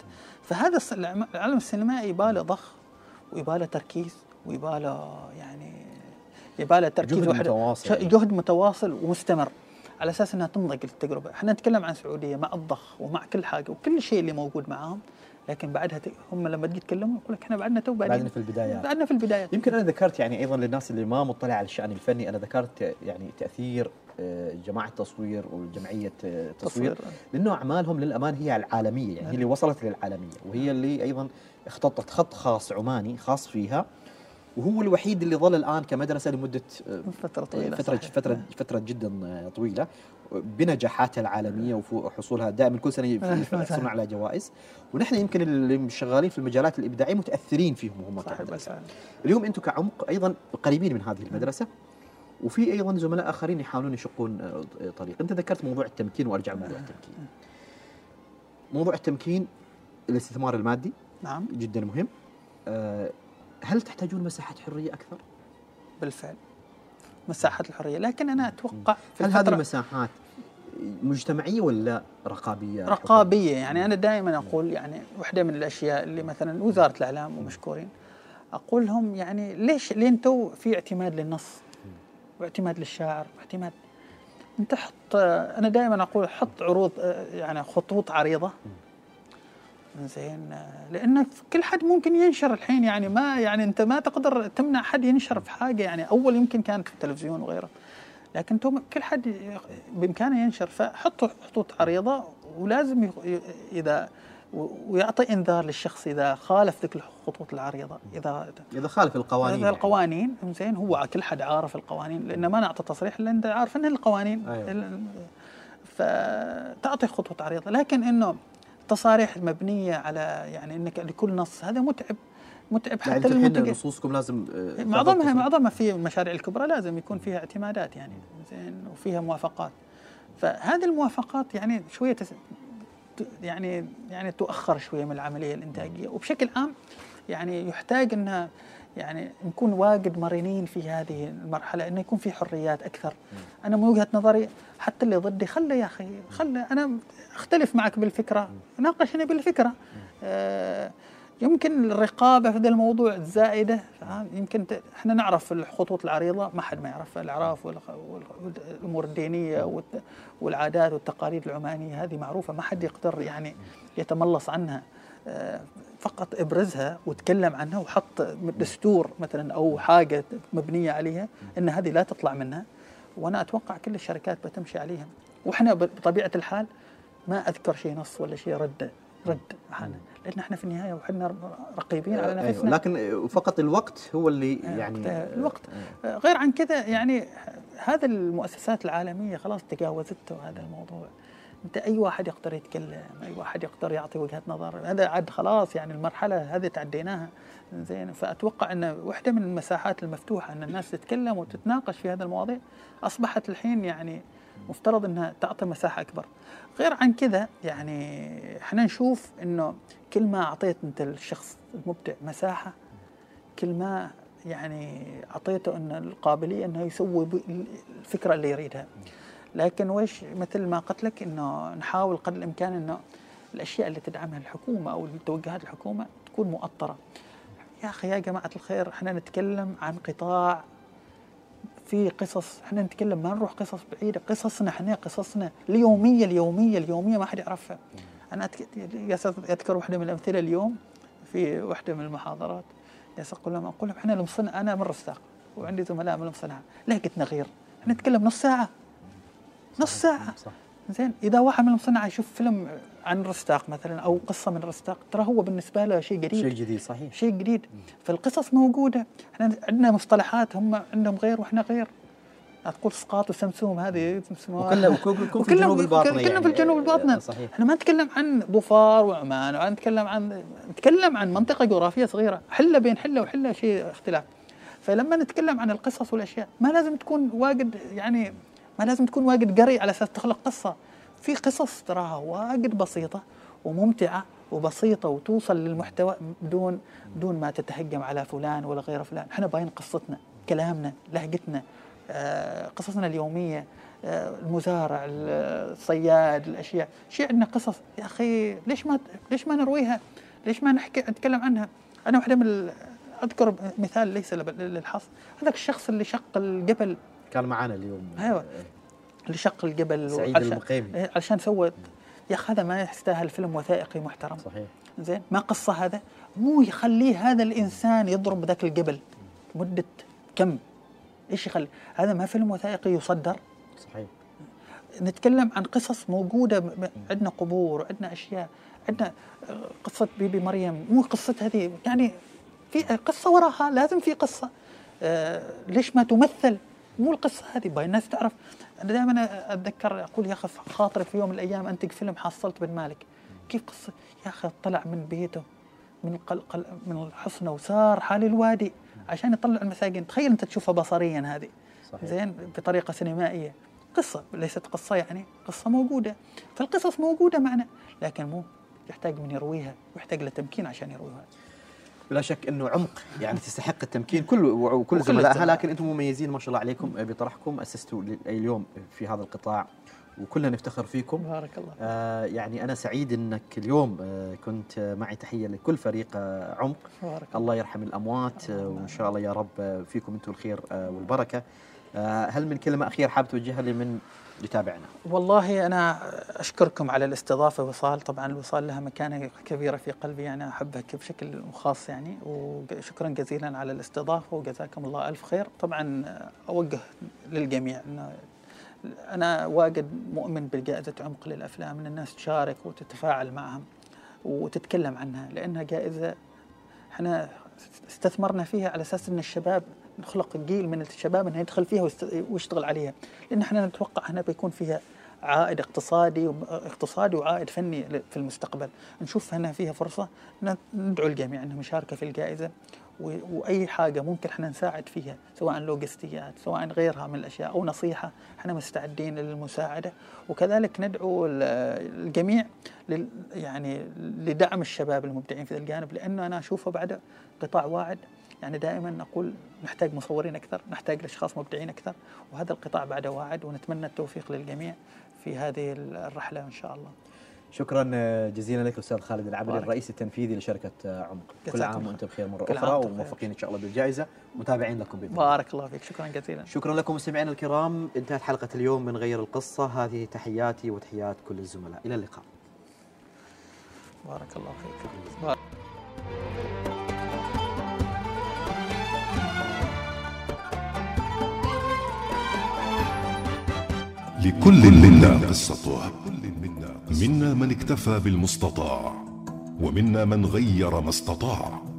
فهذا العمل السينمائي يباله ضخ ويباله تركيز ويباله يعني يباله تركيز جهد متواصل، جهد متواصل ومستمر على أساس أنها تنضج التجربة. احنا نتكلم عن السعودية مع الضخ ومع كل حاجة وكل شيء اللي موجود معاهم، لكن بعدها هم لما تجي تكلموا يقول لك احنا بعدنا في البدايات، بعدنا في البدايات. يمكن انا ذكرت يعني ايضا للناس اللي ما مطلع على الشأن الفني، انا ذكرت يعني تأثير جماعة التصوير والجمعية التصوير، لانه اعمالهم للأمان هي العالمية، يعني هي اللي وصلت للعالمية، وهي اللي ايضا اختطت خط خاص عماني خاص فيها، وهو الوحيد اللي ظل الان كمدرسة لمدة فترة طويلة، فترة جدا طويلة، بنجاحاتها العالمية وحصولها دائما كل سنة يحصلون على جوائز. ونحن يمكن اللي شغالين في المجالات الإبداعية متأثرين فيهم وهم كمدرسة. اليوم أنتم كعمق أيضا قريبين من هذه المدرسة، وفي أيضا زملاء آخرين يحاولون يشقون طريق. أنت ذكرت موضوع التمكين، وأرجع لموضوع التمكين. موضوع التمكين الاستثمار المادي نعم جدا مهم. هل تحتاجون مساحات حرية أكثر؟ بالفعل مساحات الحرية، لكن أنا أتوقع هل هذه المساحات مجتمعية ولا رقابية؟ رقابية. يعني أنا دائما أقول يعني واحدة من الأشياء اللي مثلا وزارة الإعلام ومشكورين أقول لهم يعني ليش لين تو في اعتماد للنص واعتماد للشاعر واعتماد أنت حط، أنا دائما أقول حط عروض يعني خطوط عريضة زين، لأن كل حد ممكن ينشر الحين، يعني ما يعني أنت ما تقدر تمنع حد ينشر في حاجة. يعني أول يمكن كانت في التلفزيون وغيره، لكن كل حد بإمكانه ينشر، فحطوا خطوط عريضة، ولازم إذا ويعطي إنذار للشخص إذا خالف ذيك الخطوط العريضة، إذا خالف القوانين، إذا القوانين زين، هو كل حد عارف القوانين، لأن ما نعطي تصريح إلا أنت عارف إن القوانين أيوة. فتعطي خطوط عريضة، لكن إنه تصاريح مبنيه على يعني انك لكل نص، هذا متعب يعني حتى المنتج. نصوصكم لازم معظمها في المشاريع الكبرى لازم يكون فيها اعتمادات يعني زين، وفيها موافقات. فهذه الموافقات يعني شويه يعني تؤخر شويه من العمليه الانتاجيه، وبشكل عام يعني يحتاج انها يعني نكون واجد مرنين في هذه المرحله، انه يكون في حريات اكثر. انا من وجهه نظري حتى اللي ضدي خله يا اخي، خله انا اختلف معك بالفكره، ناقشني بالفكره. يمكن الرقابه في هذا الموضوع الزائده، يمكن احنا نعرف الخطوط العريضه، ما حد ما يعرف الاعراف والامور الدينيه والعادات والتقاليد العمانيه، هذه معروفه ما حد يقدر يعني يتملص عنها، فقط ابرزها وتكلم عنها وحط دستور مثلا او حاجه مبنيه عليها ان هذه لا تطلع منها. وانا اتوقع كل الشركات بتمشي عليها، واحنا بطبيعه الحال ما اذكر شيء نص ولا شيء رد احنا، لان احنا في النهايه وحنا رقيبين على نفسنا. لكن فقط الوقت هو اللي يعني الوقت غير عن كذا يعني هذه المؤسسات العالميه خلاص تجاوزت هذا الموضوع. أنت أي واحد يقدر يتكلم، أي واحد يقدر يعطي وجهة نظر، هذا عاد خلاص يعني المرحلة هذه تعديناها زين. فأتوقع أن واحدة من المساحات المفتوحة أن الناس تتكلم وتتناقش في هذا المواضيع أصبحت الحين يعني مفترض أنها تعطي مساحة أكبر. غير عن كذا يعني إحنا نشوف أنه كل ما أعطيت أنت الشخص المبدع مساحة، كل ما يعني أعطيته أن القابلية أنه يسوي الفكرة اللي يريدها. لكن ويش مثل ما قلت لك انه نحاول قدر الامكان انه الاشياء اللي تدعمها الحكومه او توجهات الحكومه تكون مؤطره. يا اخي يا جماعه الخير، احنا نتكلم عن قطاع في قصص، احنا نتكلم ما نروح قصص بعيده، قصصنا احنا قصصنا اليوميه اليوميه اليوميه ما حد يعرفها. انا اذكر واحده من الامثله اليوم في واحده من المحاضرات، اقول لهم احنا المصنع، انا من رستاق وعندي زملاء من المصنع، لا قلتنا غير، احنا نتكلم نص ساعه نص ساعه زين. اذا واحد من المصنع يشوف فيلم عن رستاق مثلا او قصه من رستاق، ترى هو بالنسبه له شيء جديد، شيء جديد صحيح، شيء جديد. فالقصص موجوده، احنا عندنا مصطلحات هم عندهم غير واحنا غير. تقول سقاط وسمسوم هذه وكلهم في الجنوب الباطنه، كلنا في الجنوب الباطنه. احنا ما نتكلم عن ظفار وعمان، نتكلم عن منطقه جغرافيه صغيره، حله بين حله وحله شيء اختلاف. فلما نتكلم عن القصص والاشياء ما لازم تكون واجد، يعني ما لازم تكون واجد قري على اساس تخلق قصه. في قصص تراها واجد بسيطه وممتعه وبسيطه وتوصل للمحتوى بدون ما تتهجم على فلان ولا غير فلان. احنا باين قصتنا، كلامنا، لهجتنا، قصصنا اليوميه، المزارع، الصياد، الاشياء، شيء عندنا قصص يا اخي، ليش ما نرويها؟ ليش ما نحكي نتكلم عنها؟ انا واحده من اذكر مثال ليس للحصر، هذاك الشخص اللي شق الجبل كان معنا اليوم، ايوه اللي شق الجبل سعيد المقيمي علشان سوى، يا اخي هذا ما يستاهل فيلم وثائقي محترم صحيح زين، ما قصه هذا مو يخليه هذا الانسان يضرب ذاك الجبل مده كم ايش يخلي هذا ما فيلم وثائقي يصدر صحيح. نتكلم عن قصص موجوده، عندنا قبور، عندنا اشياء، عندنا قصه بيبي مريم، مو قصه هذه يعني في قصه وراها، لازم في قصه. ليش ما تمثل؟ مو القصه هذه باين الناس تعرف. انا دائما اتذكر اقول يا اخي خاطري في يوم من الايام انتج فيلم حصلت بن مالك، كيف قصه يا اخي طلع من بيته من الحصنه وسار حال الوادي عشان يطلع المساجين، تخيل انت تشوفها بصريا هذه زين بطريقه سينمائيه، قصه ليست قصه يعني قصه موجوده. فالقصص موجوده معنا، لكن مو يحتاج من يرويها ويحتاج لتمكين عشان يرويها. بلا شك انه عمق يعني تستحق التمكين كل وكل زملائها، لكن انتم مميزين ما شاء الله عليكم بطرحكم، اسستوا اليوم في هذا القطاع وكلنا نفتخر فيكم. بارك الله. يعني انا سعيد انك اليوم كنت معي، تحيه لكل فريق عمق. بارك الله يرحم الاموات وان شاء الله يا رب فيكم انتم الخير والبركه. هل من كلمه اخيره حاب توجهها لمن يتابعنا؟ والله انا اشكركم على الاستضافه وصال، طبعا الوصال لها مكانه كبيره في قلبي، انا احبها بشكل خاص يعني، وشكرا جزيلا على الاستضافه وجزاكم الله الف خير. طبعا اوجه للجميع انه أنا واجد مؤمن بجائزة عمق للأفلام، أن الناس تشارك وتتفاعل معهم وتتكلم عنها، لأنها جائزة احنا استثمرنا فيها على أساس أن الشباب نخلق جيل من الشباب أنه يدخل فيها ويشتغل عليها، لأن احنا نتوقع أنها بيكون فيها عائد اقتصادي وعائد فني في المستقبل. نشوف هنا فيها فرصة، ندعو الجميع أنهم يشاركوا في الجائزة، واي حاجه ممكن احنا نساعد فيها سواء لوجستيات سواء غيرها من الاشياء او نصيحه، احنا مستعدين للمساعده. وكذلك ندعو الجميع يعني لدعم الشباب المبدعين في الجانب، لانه انا اشوفه بعد قطاع واعد، يعني دائما نقول نحتاج مصورين اكثر، نحتاج لاشخاص مبدعين اكثر، وهذا القطاع بعد واعد، ونتمنى التوفيق للجميع في هذه الرحله ان شاء الله. شكرا جزيلا لك استاذ خالد العبري الرئيس التنفيذي لشركه عمق، كل عام وانتم بخير مره اخرى وموفقين ان شاء الله بالجائزه، متابعين لكم باذن الله. بارك الله فيك، شكرا جزيلا. شكرا لكم مستمعينا الكرام، انتهت حلقه اليوم من غير القصه، هذه تحياتي وتحيات كل الزملاء، الى اللقاء. بارك الله فيك، شكرا جزيلا. لكل منا قصته، منا من اكتفى بالمستطاع ومنا من غير ما استطاع.